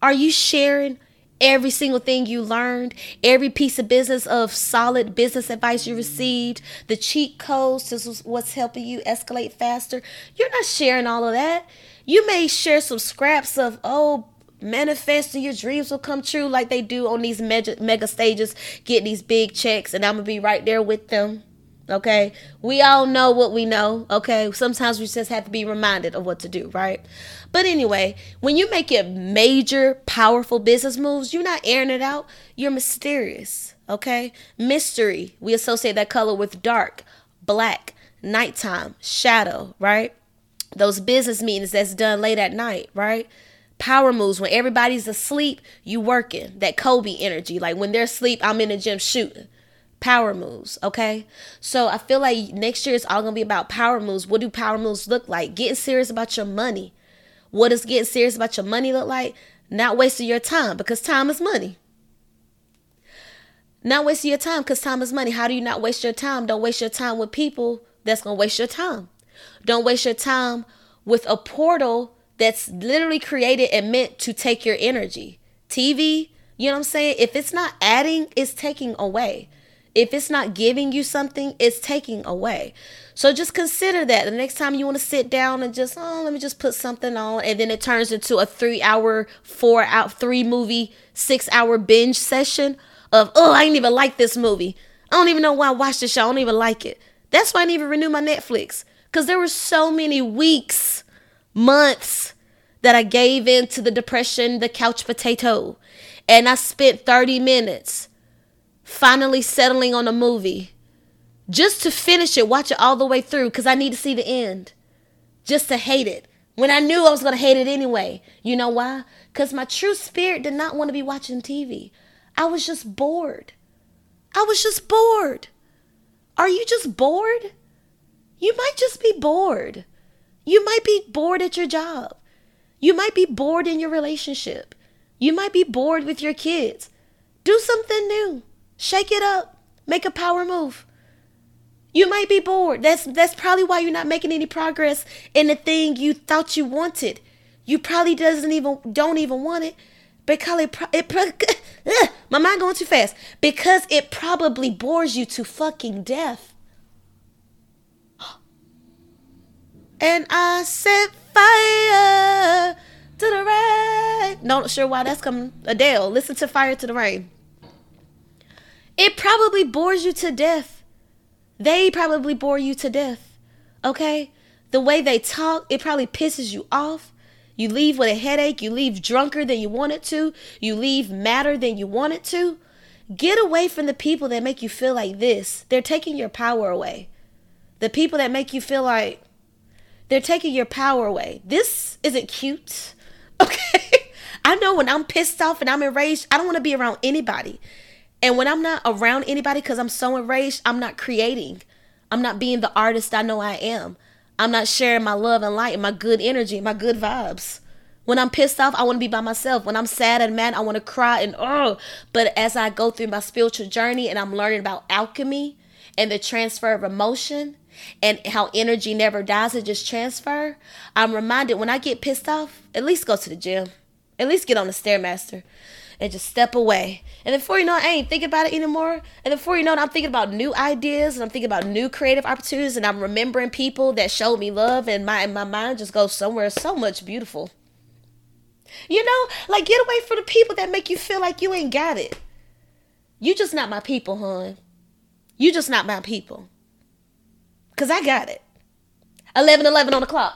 Are you sharing every single thing you learned, every piece of business of solid business advice you received, the cheat codes to what's helping you escalate faster? You're not sharing all of that. You may share some scraps of, oh, manifesting your dreams will come true, like they do on these mega stages, getting these big checks, and I'm going to be right there with them. Okay, we all know what we know. Okay, sometimes we just have to be reminded of what to do, right? But anyway, when you make your major, powerful business moves, you're not airing it out. You're mysterious. Okay, mystery. We associate that color with dark, black, nighttime, shadow, right? Those business meetings that's done late at night, right? Power moves. When everybody's asleep, you working. That Kobe energy. Like when they're asleep, I'm in the gym shooting. Power moves, okay? So I feel like next year it's all going to be about power moves. What do power moves look like? Getting serious about your money. What does getting serious about your money look like? Not wasting your time, because time is money. Not wasting your time, because time is money. How do you not waste your time? Don't waste your time with people that's going to waste your time. Don't waste your time with a portal that's literally created and meant to take your energy. TV, you know what I'm saying? If it's not adding, it's taking away. If it's not giving you something, it's taking away. So just consider that the next time you want to sit down and just, oh, let me just put something on. And then it turns into a 3-hour, 4-hour, 3-movie, 6-hour binge session of, oh, I didn't even like this movie. I don't even know why I watched this show. I don't even like it. That's why I didn't even renew my Netflix. Because there were so many weeks, months that I gave in to the depression, the couch potato. And I spent 30 minutes finally settling on a movie just to finish it, watch it all the way through because I need to see the end just to hate it. When I knew I was going to hate it anyway. You know why? Because my true spirit did not want to be watching TV. I was just bored. Are you just bored? You might just be bored. You might be bored at your job. You might be bored in your relationship. You might be bored with your kids. Do something new. Shake it up. Make a power move. You might be bored. That's probably why you're not making any progress in the thing you thought you wanted. You probably don't even want it because my mind going too fast. Because it probably bores you to fucking death. And I set fire to the rain. Not sure why that's coming. Adele, listen to Fire to the Rain. It probably bores you to death. They probably bore you to death. Okay? The way they talk, it probably pisses you off. You leave with a headache. You leave drunker than you wanted to. You leave madder than you wanted to. Get away from the people that make you feel like this. They're taking your power away. The people that make you feel like they're taking your power away. This isn't cute. Okay? I know when I'm pissed off and I'm enraged, I don't want to be around anybody. And when I'm not around anybody because I'm so enraged, I'm not creating. I'm not being the artist I know I am. I'm not sharing my love and light and my good energy, my good vibes. When I'm pissed off, I want to be by myself. When I'm sad and mad, I want to cry and But as I go through my spiritual journey and I'm learning about alchemy and the transfer of emotion, and how energy never dies, it just transfers. I'm reminded when I get pissed off, at least go to the gym. At least get on the Stairmaster and just step away. And then before you know it, I ain't thinking about it anymore. And before you know it, I'm thinking about new ideas and I'm thinking about new creative opportunities and I'm remembering people that showed me love and my mind just goes somewhere so much beautiful. You know, like get away from the people that make you feel like you ain't got it. You just not my people, hon. You just not my people. Because I got it. 11:11 on the clock.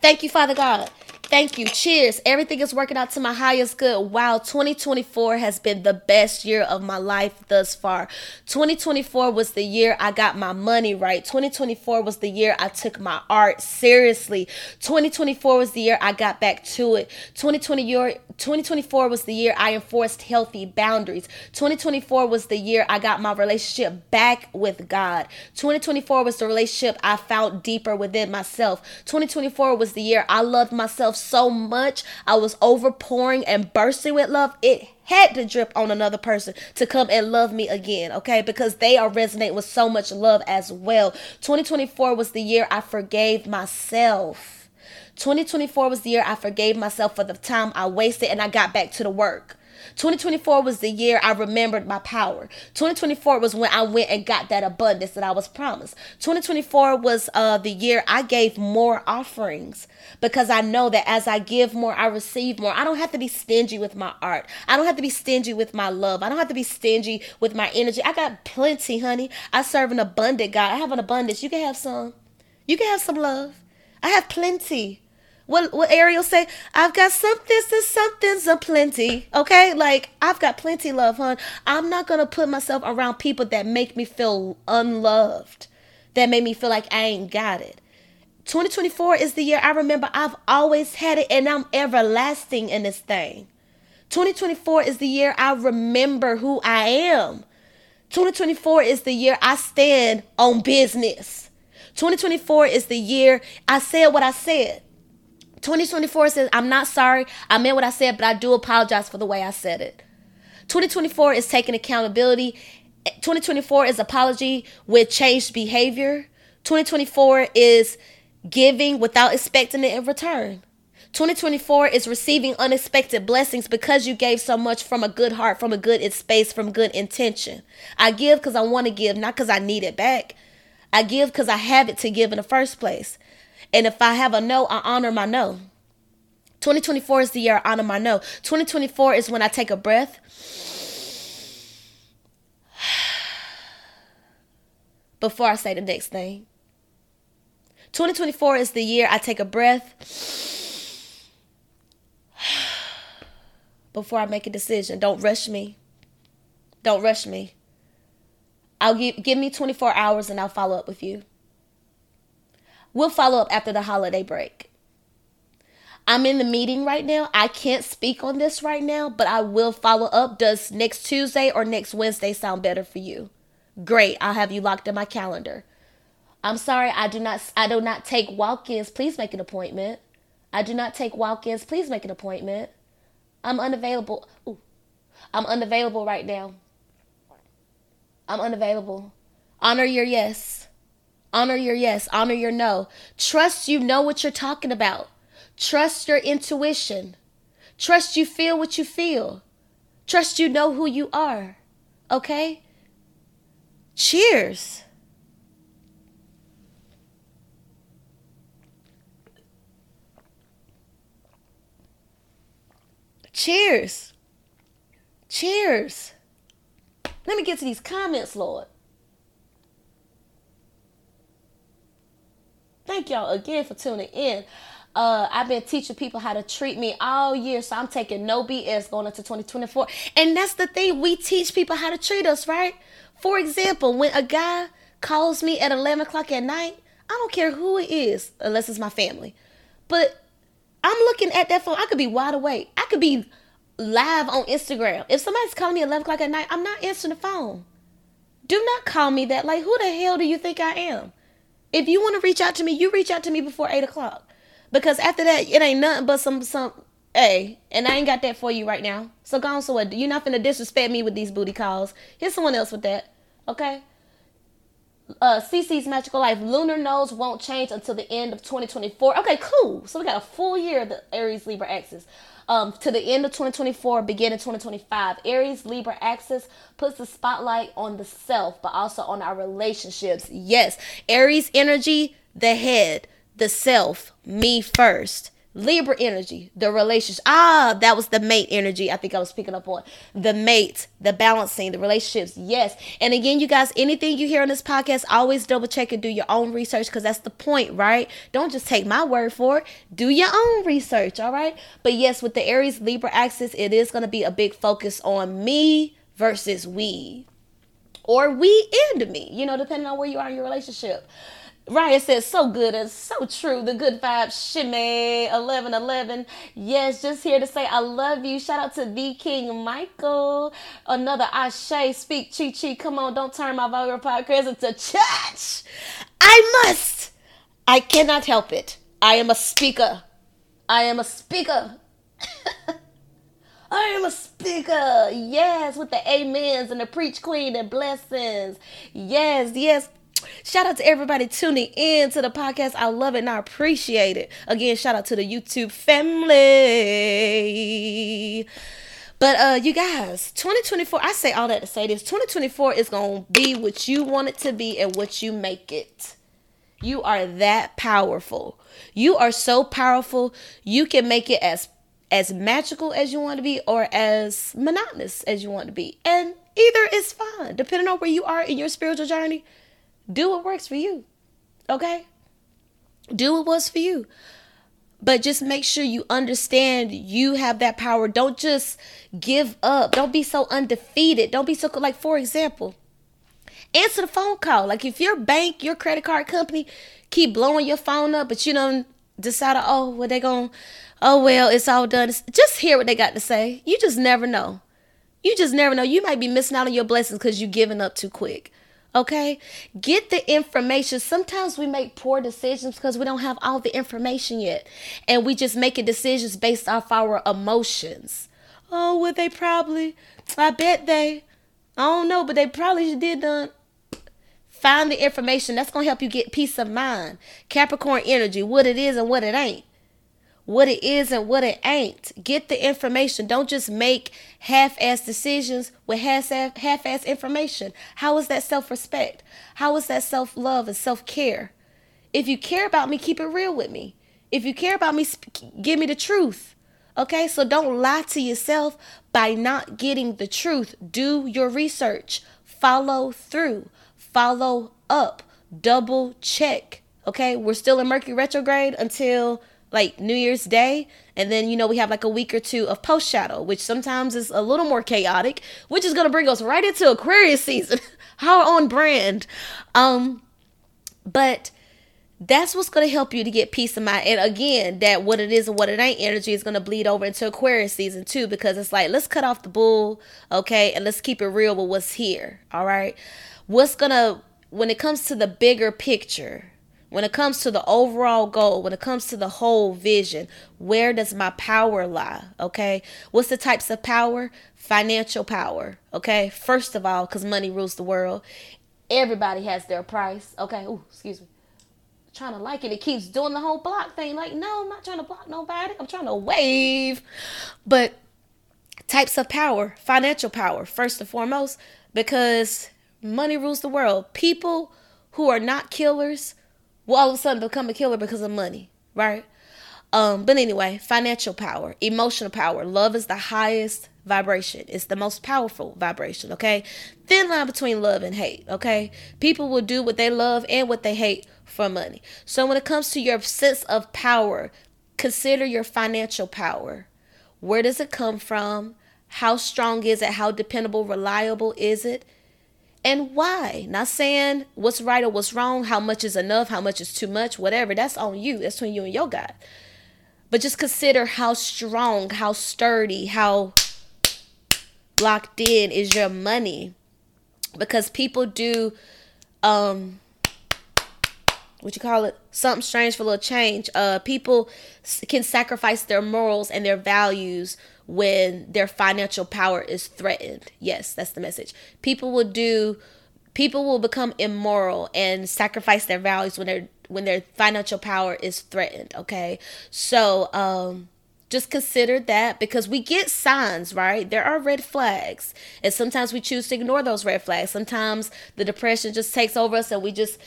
Thank you, Father God. Thank you. Cheers. Everything is working out to my highest good. Wow. 2024 has been the best year of my life thus far. 2024 was the year I got my money right. 2024 was the year I took my art seriously. 2024 was the year I got back to it. 2024 was the year I enforced healthy boundaries. 2024 was the year I got my relationship back with God. 2024 was the relationship I found deeper within myself. 2024 was the year I loved myself so much. I was overpouring and bursting with love. It had to drip on another person to come and love me again, okay? Because they are resonating with so much love as well. 2024 was the year I forgave myself. 2024 was the year I forgave myself for the time I wasted and I got back to the work. 2024 was the year I remembered my power. 2024 was when I went and got that abundance that I was promised. 2024 was the year I gave more offerings because I know that as I give more, I receive more. I don't have to be stingy with my art. I don't have to be stingy with my love. I don't have to be stingy with my energy. I got plenty, honey. I serve an abundant God. I have an abundance. You can have some. You can have some love. I have plenty. What Ariel say? I've got something, and something's a plenty. Okay? Like, I've got plenty love, hon. I'm not going to put myself around people that make me feel unloved, that make me feel like I ain't got it. 2024 is the year I remember I've always had it and I'm everlasting in this thing. 2024 is the year I remember who I am. 2024 is the year I stand on business. 2024 is the year I said what I said. 2024 says, I'm not sorry. I meant what I said, but I do apologize for the way I said it. 2024 is taking accountability. 2024 is apology with changed behavior. 2024 is giving without expecting it in return. 2024 is receiving unexpected blessings because you gave so much from a good heart, from a good space, from good intention. I give because I want to give, not because I need it back. I give because I have it to give in the first place. And if I have a no, I honor my no. 2024 is the year I honor my no. 2024 is when I take a breath. Before I say the next thing. 2024 is the year I take a breath before I make a decision. Don't rush me. Don't rush me. I'll give me 24 hours and I'll follow up with you. We'll follow up after the holiday break. I'm in the meeting right now. I can't speak on this right now, but I will follow up. Does next Tuesday or next Wednesday sound better for you? Great. I'll have you locked in my calendar. I'm sorry. I do not take walk-ins. Please make an appointment. I do not take walk-ins. Please make an appointment. I'm unavailable. Ooh. I'm unavailable right now. I'm unavailable. Honor your yes. Honor your yes. Honor your no. Trust you know what you're talking about. Trust your intuition. Trust you feel what you feel. Trust you know who you are. Okay? Cheers. Cheers. Cheers. Let me get to these comments, Lord. Thank y'all again for tuning in. I've been teaching people how to treat me all year, so I'm taking no BS going into 2024. And that's the thing. We teach people how to treat us, right? For example, when a guy calls me at 11 o'clock at night, I don't care who it is, unless it's my family. But I'm looking at that phone. I could be wide awake. I could be live on Instagram. If somebody's calling me at 11 o'clock at night, I'm not answering the phone. Do not call me that. Like, who the hell do you think I am? If you want to reach out to me, you reach out to me before 8 o'clock. Because after that, it ain't nothing but some, hey, and I ain't got that for you right now. So go on, so what? You're not finna disrespect me with these booty calls. Here's someone else with that, okay? CC's Magical Life. Lunar nodes won't change until the end of 2024. Okay, cool. So we got a full year of the Aries Libra axis. To the end of 2024, beginning 2025. Aries Libra axis puts the spotlight on the self, but also on our relationships. Yes, Aries energy, the head. The self, me first. Libra energy, the relationship. That was the mate energy I think I was picking up on. The mate, the balancing, the relationships. Yes. And again, you guys, anything you hear on this podcast, always double check and do your own research, because that's the point, right? Don't just take my word for it. Do your own research, all right? But yes, with the Aries Libra axis, it is going to be a big focus on me versus we. Or we and me, you know, depending on where you are in your relationship. Ryan says, so good and so true. The good vibe, shimmy, 1111. Yes, just here to say I love you. Shout out to the King Michael. Another Ashe, speak Chi Chi. Come on, don't turn my vulgar podcast into church. I must. I cannot help it. I am a speaker. I am a speaker. Yes, with the amens and the preach queen and blessings. Yes, yes. Shout out to everybody tuning in to the podcast. I love it and I appreciate it. Again, shout out to the YouTube family. But you guys, 2024, I say all that to say this. 2024 is going to be what you want it to be and what you make it. You are that powerful. You are so powerful. You can make it as magical as you want to be or as monotonous as you want to be. And either is fine, depending on where you are in your spiritual journey. Do what works for you, okay? Do what works for you. But just make sure you understand you have that power. Don't just give up. Don't be so undefeated. Don't be so, like, for example, answer the phone call. Like, if your bank, your credit card company keep blowing your phone up, but you don't decide, it's all done. Just hear what they got to say. You just never know. You might be missing out on your blessings because you're giving up too quick. Okay, get the information. Sometimes we make poor decisions because we don't have all the information yet. And we just making decisions based off our emotions. Oh, would they probably? I bet they. I don't know, but they probably did done. Find the information. That's going to help you get peace of mind. Capricorn energy, what it is and what it ain't. What it is and what it ain't. Get the information. Don't just make half-ass decisions with half-ass information. How is that self-respect? How is that self-love and self-care? If you care about me, keep it real with me. If you care about me, give me the truth. Okay? So don't lie to yourself by not getting the truth. Do your research. Follow through. Follow up. Double check. Okay, we're still in Mercury retrograde until like New Year's Day. And then, you know, we have like a week or two of post shadow, which sometimes is a little more chaotic, which is going to bring us right into Aquarius season. How on brand. But that's what's going to help you to get peace of mind. And again, that what it is and what it ain't energy is going to bleed over into Aquarius season too, because it's like, let's cut off the bull. Okay. And let's keep it real with what's here. All right. When it comes to the bigger picture, when it comes to the overall goal, when it comes to the whole vision, where does my power lie? Okay. What's the types of power? Financial power. Okay. First of all, because money rules the world. Everybody has their price. Okay. Ooh, excuse me. I'm trying to like it. It keeps doing the whole block thing. Like, no, I'm not trying to block nobody. I'm trying to wave. But types of power, financial power, first and foremost, because money rules the world. People who are not killers will all of a sudden become a killer because of money, right? But anyway, financial power, emotional power. Love is the highest vibration. It's the most powerful vibration, okay? Thin line between love and hate, okay? People will do what they love and what they hate for money. So when it comes to your sense of power, consider your financial power. Where does it come from? How strong is it? How dependable, reliable is it? And why? Not saying what's right or what's wrong, how much is enough, how much is too much, whatever. That's on you. That's between you and your God. But just consider how strong, how sturdy, how locked in is your money. Because people do, something strange for a little change. People can sacrifice their morals and their values when their financial power is threatened. Yes, that's the message. People will become immoral and sacrifice their values when their financial power is threatened. Okay. So, just consider that, because we get signs, right? There are red flags, and sometimes we choose to ignore those red flags. Sometimes the depression just takes over us and we just,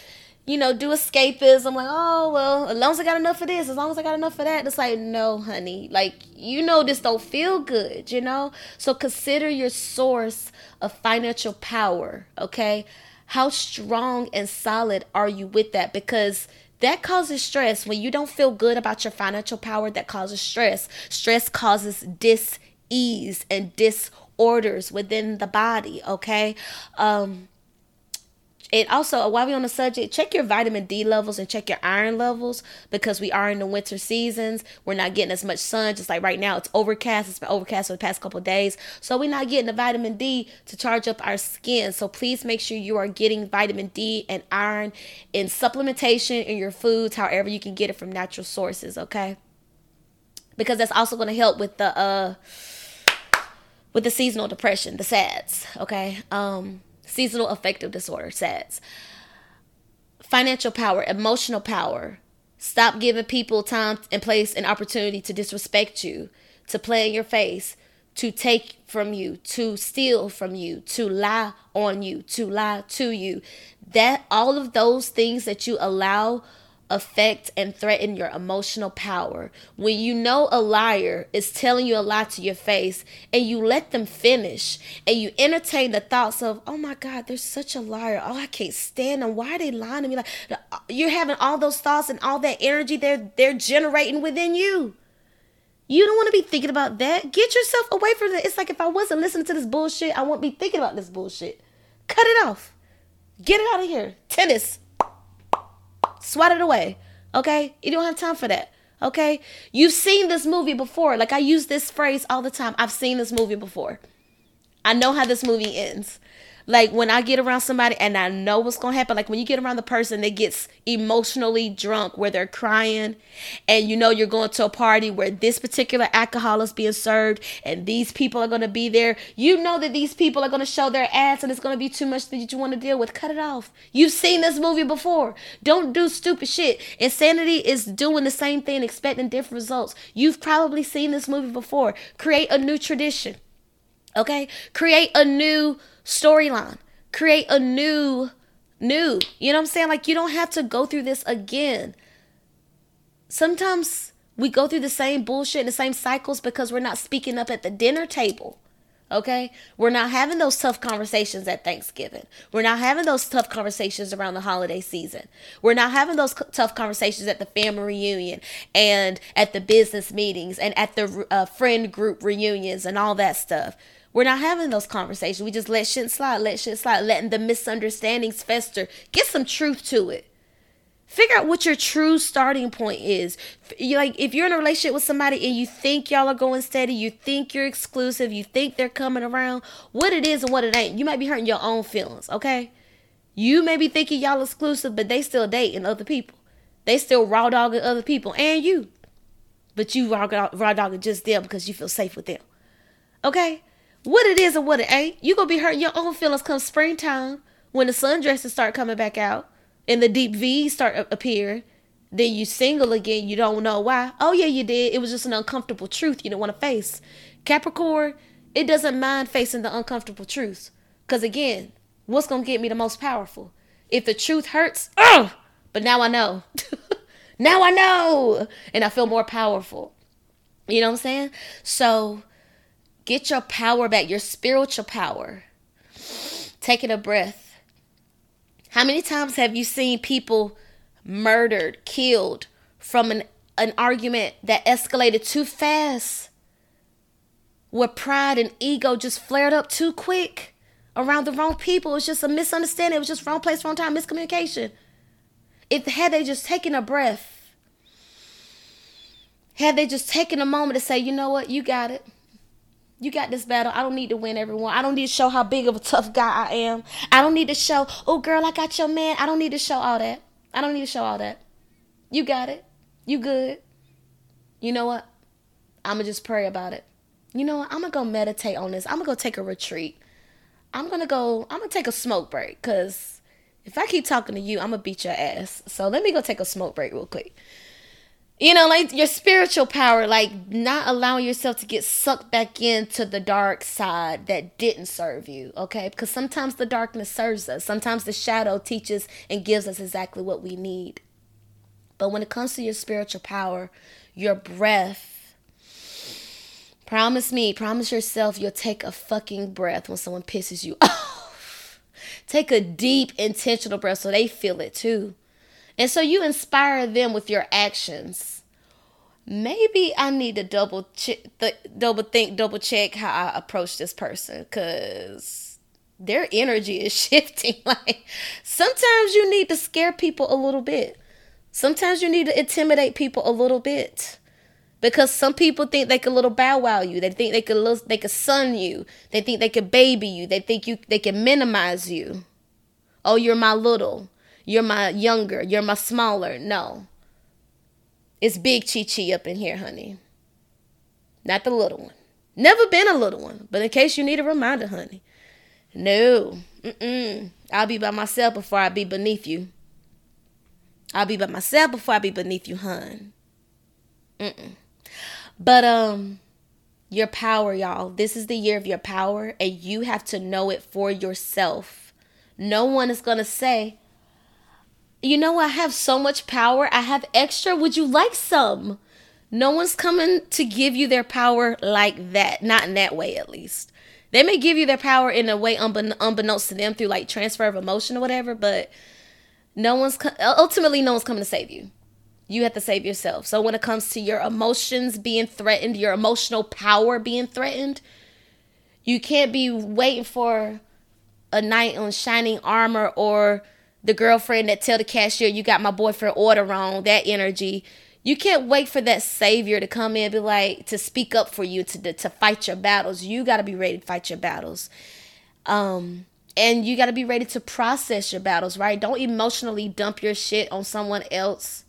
do escapism, like, oh, well, as long as I got enough of this, as long as I got enough of that. It's like, no, honey, like, this don't feel good, So consider your source of financial power, okay? How strong and solid are you with that? Because that causes stress. When you don't feel good about your financial power, that causes stress. Stress causes dis-ease and disorders within the body, okay? And also, while we're on the subject, check your vitamin D levels and check your iron levels, because we are in the winter seasons. We're not getting as much sun. Just like right now, it's overcast. It's been overcast for the past couple of days. So we're not getting the vitamin D to charge up our skin. So please make sure you are getting vitamin D and iron in supplementation in your foods, however you can get it from natural sources, okay? Because that's also going to help with the seasonal depression, the SADS, okay? Seasonal affective disorder, SADS. Financial power, emotional power. Stop giving people time and place and opportunity to disrespect you, to play in your face, to take from you, to steal from you, to lie on you, to lie to you. That all of those things that you allow affect and threaten your emotional power. When you know a liar is telling you a lie to your face and you let them finish, and you entertain the thoughts of, oh my God, they're such a liar. Oh, I can't stand them. Why are they lying to me? Like, you're having all those thoughts and all that energy they're generating within you. You don't want to be thinking about that. Get yourself away from it. It's like, if I wasn't listening to this bullshit, I wouldn't be thinking about this bullshit. Cut it off. Get it out of here. Tennis. Swat it away, okay? You don't have time for that, okay? You've seen this movie before. Like, I use this phrase all the time. I've seen this movie before. I know how this movie ends. Like, when I get around somebody and I know what's going to happen, like when you get around the person that gets emotionally drunk where they're crying, and you're going to a party where this particular alcohol is being served and these people are going to be there, that these people are going to show their ass and it's going to be too much that you want to deal with. Cut it off. You've seen this movie before. Don't do stupid shit. Insanity is doing the same thing, expecting different results. You've probably seen this movie before. Create a new tradition. Okay, create a new storyline, create a new, Like, you don't have to go through this again. Sometimes we go through the same bullshit and the same cycles because we're not speaking up at the dinner table. Okay? We're not having those tough conversations at Thanksgiving. We're not having those tough conversations around the holiday season. We're not having those tough conversations at the family reunion and at the business meetings and at the friend group reunions and all that stuff. We're not having those conversations. We just let shit slide, letting the misunderstandings fester. Get some truth to it. Figure out what your true starting point is. Like, if you're in a relationship with somebody and you think y'all are going steady, you think you're exclusive, you think they're coming around, what it is and what it ain't. You might be hurting your own feelings, okay? You may be thinking y'all exclusive, but they still dating other people. They still raw dogging other people and you. But you raw dogging just them because you feel safe with them, okay? What it is and what it ain't. You going to be hurting your own feelings come springtime when the sundresses start coming back out. And the deep V's start appearing, then you single again, you don't know why. Oh yeah, you did. It was just an uncomfortable truth you didn't want to face. Capricorn, it doesn't mind facing the uncomfortable truths. Because again, what's going to get me the most powerful? If the truth hurts, but now I know. Now I know. And I feel more powerful. You know what I'm saying? So get your power back, your spiritual power. Taking a breath. How many times have you seen people murdered, killed from an argument that escalated too fast? Where pride and ego just flared up too quick around the wrong people. It was just a misunderstanding. It was just wrong place, wrong time, miscommunication. Had they just taken a breath, had they just taken a moment to say, you know what, you got it. You got this battle. I don't need to win everyone. I don't need to show how big of a tough guy I am. I don't need to show, oh, girl, I got your man. I don't need to show all that. I don't need to show all that. You got it. You good. You know what? I'm going to just pray about it. You know what? I'm going to go meditate on this. I'm going to go take a retreat. I'm going to take a smoke break because if I keep talking to you, I'm going to beat your ass. So let me go take a smoke break real quick. You know, like your spiritual power, like not allowing yourself to get sucked back into the dark side that didn't serve you, okay? Because sometimes the darkness serves us. Sometimes the shadow teaches and gives us exactly what we need. But when it comes to your spiritual power, your breath, promise yourself you'll take a fucking breath when someone pisses you off. Take a deep, intentional breath so they feel it too. And so you inspire them with your actions. Maybe I need to double check how I approach this person because their energy is shifting. Like sometimes you need to scare people a little bit. Sometimes you need to intimidate people a little bit because some people think they can little bow wow you. They think they could sun you. They think they could baby you. They think they can minimize you. Oh, you're my little. You're my younger. You're my smaller. No. It's big CheChe up in here, honey. Not the little one. Never been a little one. But in case you need a reminder, honey. No. I'll be by myself before I be beneath you. I'll be by myself before I be beneath you, hun. But, your power, y'all. This is the year of your power. And you have to know it for yourself. No one is going to say, you know, I have so much power. I have extra. Would you like some? No one's coming to give you their power like that. Not in that way, at least. They may give you their power in a way unbeknownst to them through like transfer of emotion or whatever. But no one's coming to save you. You have to save yourself. So when it comes to your emotions being threatened, your emotional power being threatened, you can't be waiting for a knight on shining armor or the girlfriend that tell the cashier, you got my boyfriend order wrong, that energy. You can't wait for that savior to come in and be like, to speak up for you, to fight your battles. You got to be ready to fight your battles. And you got to be ready to process your battles, right? Don't emotionally dump your shit on someone else.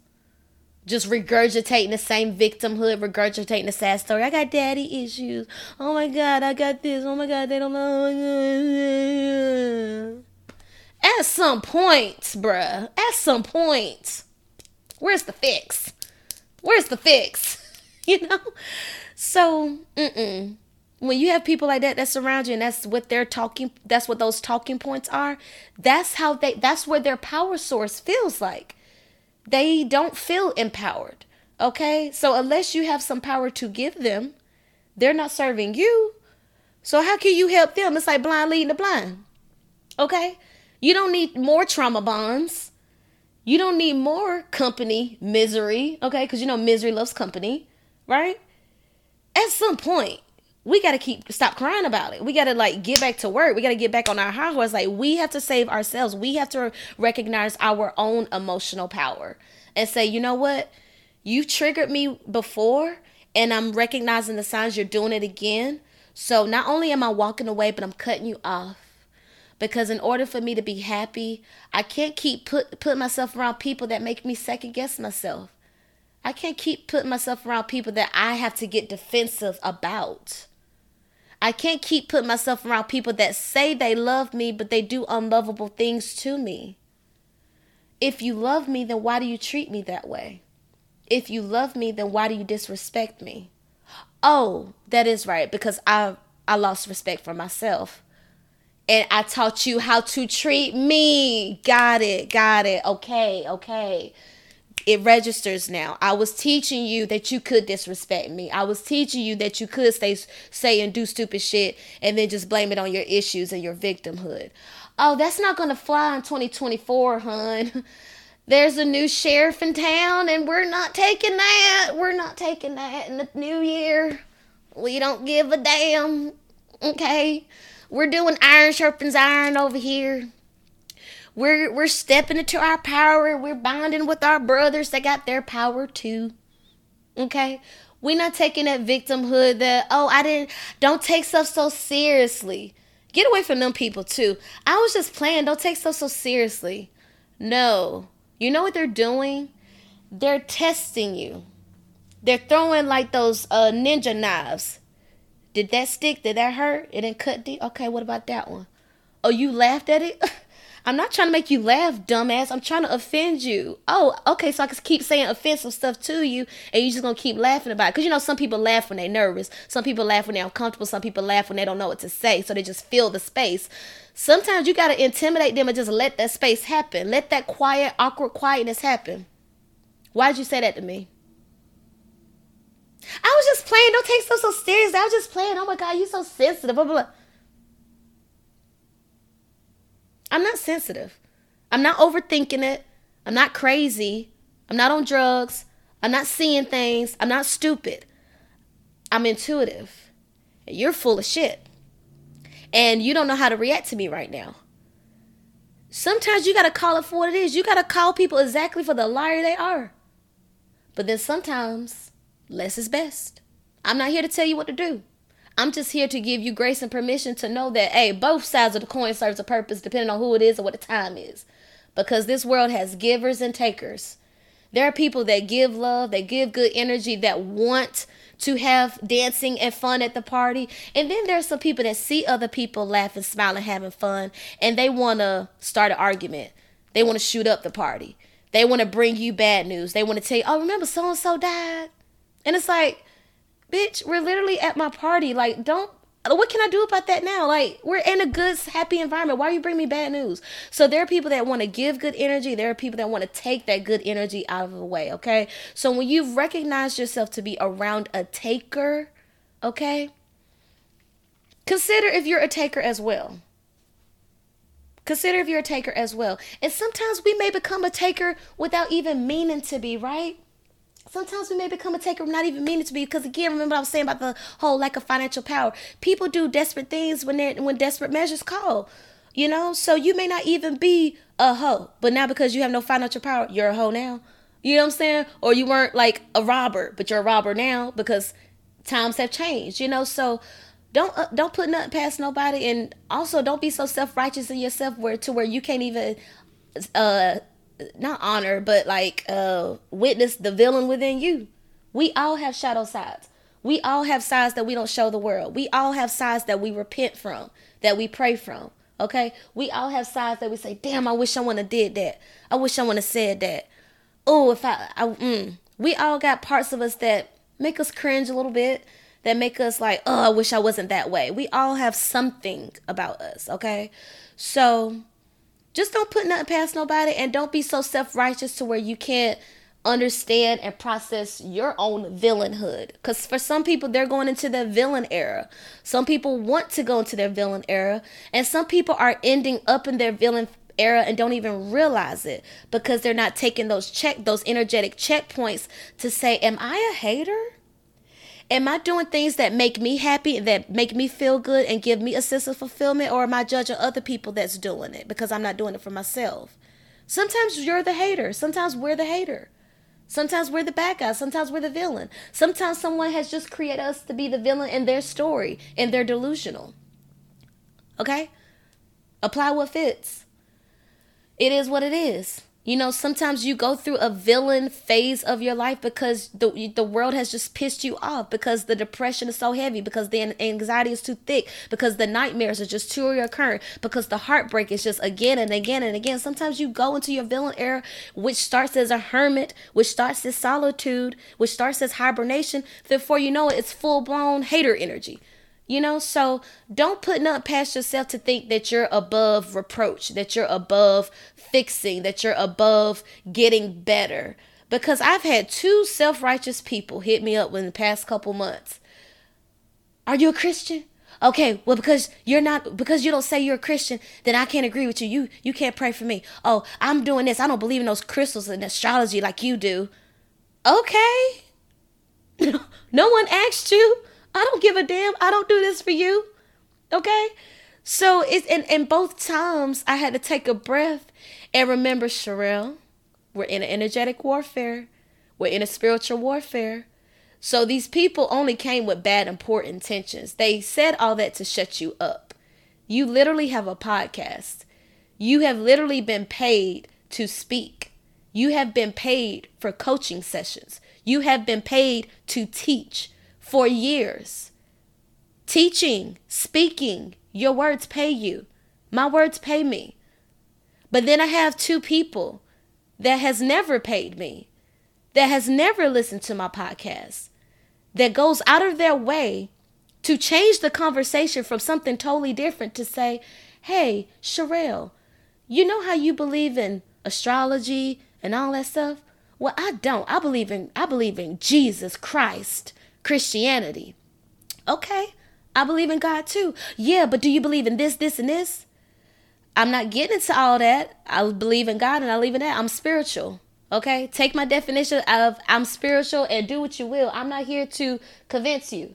Just regurgitating the same victimhood, regurgitating the sad story. I got daddy issues. Oh my God, I got this. Oh my God, they don't know. At some point, bruh, where's the fix? You know? So, when you have people like that surround you and that's what those talking points are, that's where their power source feels like. They don't feel empowered, okay? So unless you have some power to give them, they're not serving you. So how can you help them? It's like blind leading the blind. Okay? You don't need more trauma bonds. You don't need more company misery. Okay? Because you know misery loves company, right? At some point, we got to stop crying about it. We got to get back to work. We got to get back on our high horse. We have to save ourselves. We have to recognize our own emotional power and say, you know what? You triggered me before and I'm recognizing the signs you're doing it again. So not only am I walking away, but I'm cutting you off because in order for me to be happy, I can't keep putting myself around people that make me second guess myself. I can't keep putting myself around people that I have to get defensive about. I can't keep putting myself around people that say they love me, but they do unlovable things to me. If you love me, then why do you treat me that way? If you love me, then why do you disrespect me? Oh, that is right, because I lost respect for myself. And I taught you how to treat me. Got it. Okay. It registers now. I was teaching you that you could disrespect me. I was teaching you that you could say and do stupid shit and then just blame it on your issues and your victimhood. Oh, that's not going to fly in 2024, hun. There's a new sheriff in town and we're not taking that. We're not taking that in the new year. We don't give a damn. Okay? We're doing iron sharpens iron over here. We're stepping into our power and we're bonding with our brothers that got their power too. Okay? We're not taking that victimhood that, don't take stuff so seriously. Get away from them people too. I was just playing, don't take stuff so seriously. No. You know what they're doing? They're testing you. They're throwing those ninja knives. Did that stick? Did that hurt? It didn't cut deep? Okay, what about that one? Oh, you laughed at it? I'm not trying to make you laugh, dumbass. I'm trying to offend you. Oh, okay, so I can keep saying offensive stuff to you, and you're just going to keep laughing about it. Because, some people laugh when they're nervous. Some people laugh when they're uncomfortable. Some people laugh when they don't know what to say, so they just fill the space. Sometimes you got to intimidate them and just let that space happen. Let that awkward quietness happen. Why did you say that to me? I was just playing. Don't take stuff so seriously. I was just playing. Oh, my God, you're so sensitive. Blah, blah, blah. I'm not sensitive. I'm not overthinking it. I'm not crazy. I'm not on drugs. I'm not seeing things. I'm not stupid. I'm intuitive. And you're full of shit. And you don't know how to react to me right now. Sometimes you got to call it for what it is. You got to call people exactly for the liar they are. But then sometimes less is best. I'm not here to tell you what to do. I'm just here to give you grace and permission to know that, hey, both sides of the coin serves a purpose depending on who it is or what the time is. Because this world has givers and takers. There are people that give love, that give good energy, that want to have dancing and fun at the party. And then there are some people that see other people laughing, smiling, having fun, and they want to start an argument. They want to shoot up the party. They want to bring you bad news. They want to tell you, oh, remember so-and-so died? And it's like, bitch, we're literally at my party. What can I do about that now? We're in a good, happy environment. Why are you bringing me bad news? So there are people that want to give good energy. There are people that want to take that good energy out of the way, okay? So when you've recognized yourself to be around a taker, okay, consider if you're a taker as well. Consider if you're a taker as well. And sometimes we may become a taker without even meaning to be, right? Sometimes we may become a taker, not even meaning to be, because again, remember what I was saying about the whole lack of financial power. People do desperate things when desperate measures call, so you may not even be a hoe, but now because you have no financial power, you're a hoe now, you know what I'm saying? Or you weren't a robber, but you're a robber now because times have changed, so don't put nothing past nobody. And also don't be so self-righteous in yourself where you can't even, not honor, but witness the villain within you. We all have shadow sides. We all have sides that we don't show the world. We all have sides that we repent from, that we pray from, okay? We all have sides that we say, damn, I wish I would have did that. I wish I would have said that. Oh, we all got parts of us that make us cringe a little bit, that make us I wish I wasn't that way. We all have something about us, okay? So just don't put nothing past nobody, and don't be so self-righteous to where you can't understand and process your own villainhood. Because for some people, they're going into their villain era. Some people want to go into their villain era. And some people are ending up in their villain era and don't even realize it because they're not taking those energetic checkpoints to say, am I a hater? Am I doing things that make me happy, that make me feel good and give me a sense of fulfillment? Or am I judging other people that's doing it because I'm not doing it for myself? Sometimes you're the hater. Sometimes we're the hater. Sometimes we're the bad guy. Sometimes we're the villain. Sometimes someone has just created us to be the villain in their story, and they're delusional. Okay? Apply what fits. It is what it is. You know, sometimes you go through a villain phase of your life because the world has just pissed you off, because the depression is so heavy, because the anxiety is too thick, because the nightmares are just too recurrent, because the heartbreak is just again and again and again. Sometimes you go into your villain era, which starts as a hermit, which starts as solitude, which starts as hibernation. Therefore, you know, it's full-blown hater energy. You know, so don't put nothing past yourself to think that you're above reproach, that you're above fixing, that you're above getting better. Because I've had two self-righteous people hit me up in the past couple months. Are you a Christian? Okay, well, because you don't say you're a Christian, then I can't agree with you. You can't pray for me. Oh, I'm doing this. I don't believe in those crystals and astrology like you do. Okay. No one asked you. I don't give a damn. I don't do this for you. Okay? So it's and both times I had to take a breath and remember, Sherelle, we're in an energetic warfare. We're in a spiritual warfare. So these people only came with bad and poor intentions. They said all that to shut you up. You literally have a podcast. You have literally been paid to speak. You have been paid for coaching sessions. You have been paid to teach. For years, teaching, speaking, your words pay you. My words pay me. But then I have two people that has never paid me, that has never listened to my podcast, that goes out of their way to change the conversation from something totally different to say, hey, Sherelle, you know how you believe in astrology and all that stuff? Well, I don't. I believe in Jesus Christ. Christianity. Okay, I believe in God too. Yeah, but do you believe in this, this, and this? I'm not getting into all that. I believe in God and I believe in that. I'm spiritual. Okay, take my definition of I'm spiritual and do what you will. I'm not here to convince you.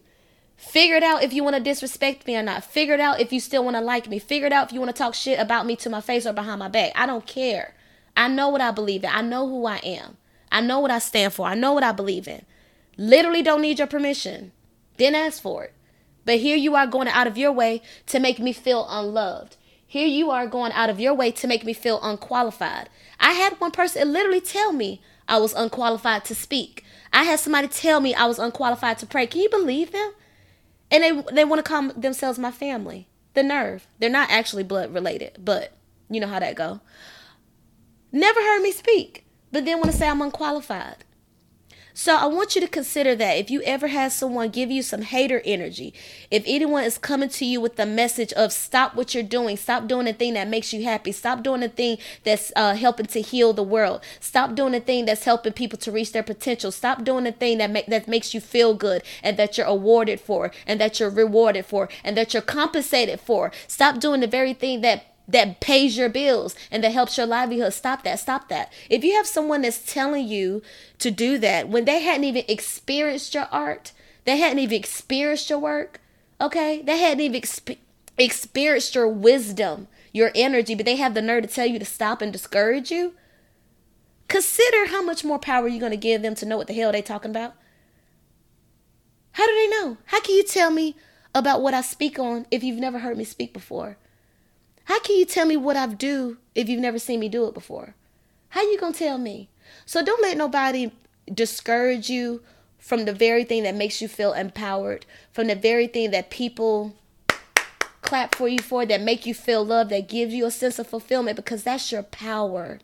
Figure it out if you want to disrespect me or not. Figure it out if you still want to like me. Figure it out if you want to talk shit about me to my face or behind my back. I don't care. I know what I believe in. I know who I am. I know what I stand for. I know what I believe in. Literally don't need your permission. Didn't ask for it. But here you are going out of your way to make me feel unloved. Here you are going out of your way to make me feel unqualified. I had one person literally tell me I was unqualified to speak. I had somebody tell me I was unqualified to pray. Can you believe them? And they want to call themselves my family. The nerve. They're not actually blood related, but you know how that go. Never heard me speak, but then want to say I'm unqualified. So I want you to consider that if you ever had someone give you some hater energy, if anyone is coming to you with the message of stop what you're doing, stop doing the thing that makes you happy, stop doing the thing that's helping to heal the world, stop doing the thing that's helping people to reach their potential, stop doing the thing that makes you feel good and that you're awarded for and that you're rewarded for and that you're compensated for, stop doing the very thing that pays your bills and that helps your livelihood. Stop that. If you have someone that's telling you to do that when they hadn't even experienced your art, they hadn't even experienced your work, okay? They hadn't even experienced your wisdom, your energy, but they have the nerve to tell you to stop and discourage you. Consider how much more power you're going to give them to know what the hell they're talking about. How do they know? How can you tell me about what I speak on if you've never heard me speak before? How can you tell me what I've do if you've never seen me do it before? How you gonna tell me? So don't let nobody discourage you from the very thing that makes you feel empowered, from the very thing that people clap for you for, that make you feel loved, that gives you a sense of fulfillment, because that's your power.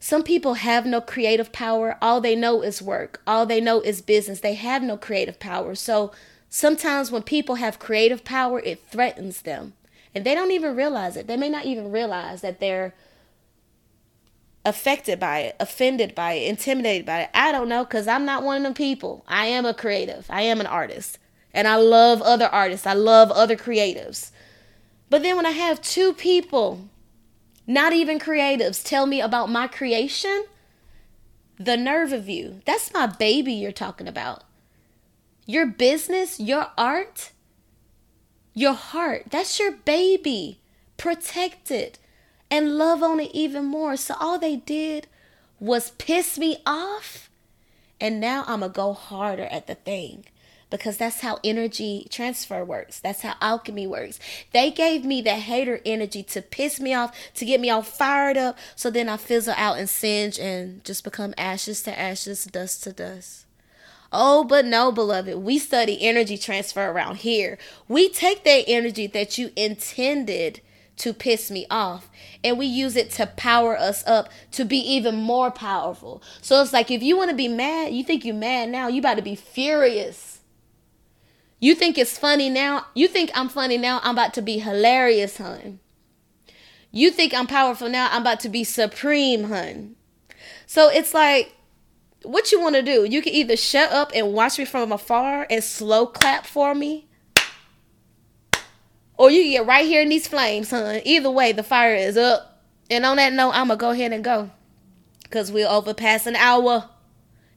Some people have no creative power. All they know is work. All they know is business. They have no creative power. So sometimes when people have creative power, it threatens them. And they don't even realize it. They may not even realize that they're affected by it, offended by it, intimidated by it. I don't know, because I'm not one of them people. I am a creative. I am an artist. And I love other artists. I love other creatives. But then when I have two people, not even creatives, tell me about my creation, the nerve of you. That's my baby you're talking about. Your business, your art, your heart. That's your baby. Protect it and love on it even more. So all they did was piss me off. And now I'm going to go harder at the thing. Because that's how energy transfer works. That's how alchemy works. They gave me the hater energy to piss me off, to get me all fired up. So then I fizzle out and singe and just become ashes to ashes, dust to dust. Oh, but no, beloved. We study energy transfer around here. We take that energy that you intended to piss me off, and we use it to power us up to be even more powerful. So it's like if you want to be mad, you think you're mad now, you about to be furious. You think it's funny now? You think I'm funny now? I'm about to be hilarious, hun. You think I'm powerful now? I'm about to be supreme, hun. So it's like, what you want to do? You can either shut up and watch me from afar and slow clap for me. Or you can get right here in these flames, hun. Either way, the fire is up. And on that note, I'm going to go ahead and go. Because we're over past an hour.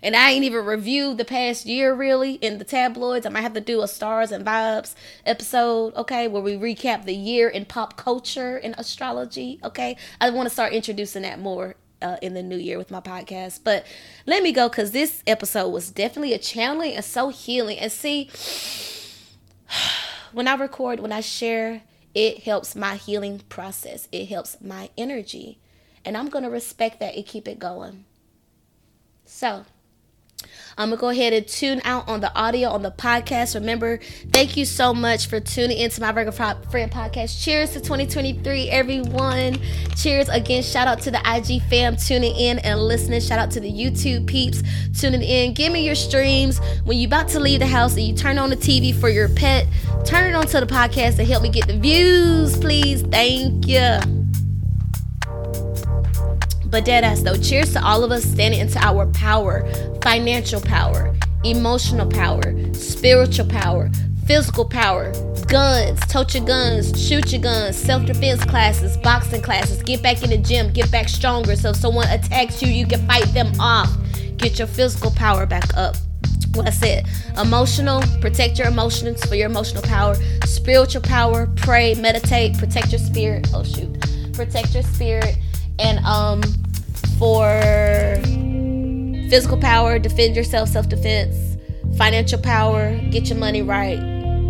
And I ain't even reviewed the past year, really, in the tabloids. I might have to do a Stars and Vibes episode, okay, where we recap the year in pop culture and astrology, okay? I want to start introducing that more in the new year with my podcast. But let me go, because this episode was definitely a channeling and so healing. And see, when I record, when I share, it helps my healing process. It helps my energy. And I'm going to respect that and keep it going. So I'm going to go ahead and tune out on the audio on the podcast. Remember, thank you so much for tuning into my Virgo Friend Podcast. Cheers to 2023, everyone. Cheers again. Shout out to the IG fam tuning in and listening. Shout out to the YouTube peeps tuning in. Give me your streams. When you're about to leave the house and you turn on the TV for your pet, turn it on to the podcast and help me get the views, please. Thank you. But deadass though, cheers to all of us standing into our power, financial power, emotional power, spiritual power, physical power, guns, tote your guns, shoot your guns, self-defense classes, boxing classes, get back in the gym, get back stronger. So if someone attacks you, you can fight them off. Get your physical power back up. What I said, emotional, protect your emotions for your emotional power, spiritual power, pray, meditate, protect your spirit. Oh shoot, protect your spirit. And for physical power, defend yourself, self-defense, financial power, get your money right,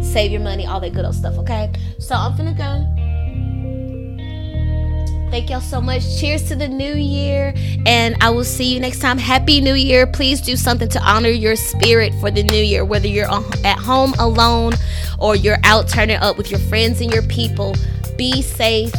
save your money, all that good old stuff, okay? So I'm finna go. Thank y'all so much. Cheers to the new year, and I will see you next time. Happy New Year. Please do something to honor your spirit for the new year, whether you're at home alone or you're out turning up with your friends and your people. Be safe.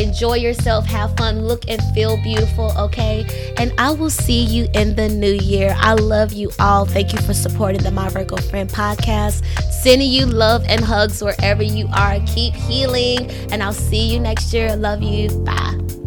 Enjoy yourself, have fun, look and feel beautiful, okay? And I will see you in the new year. I love you all. Thank you for supporting the My Virgo Friend Podcast. Sending you love and hugs wherever you are. Keep healing, and I'll see you next year. Love you. Bye.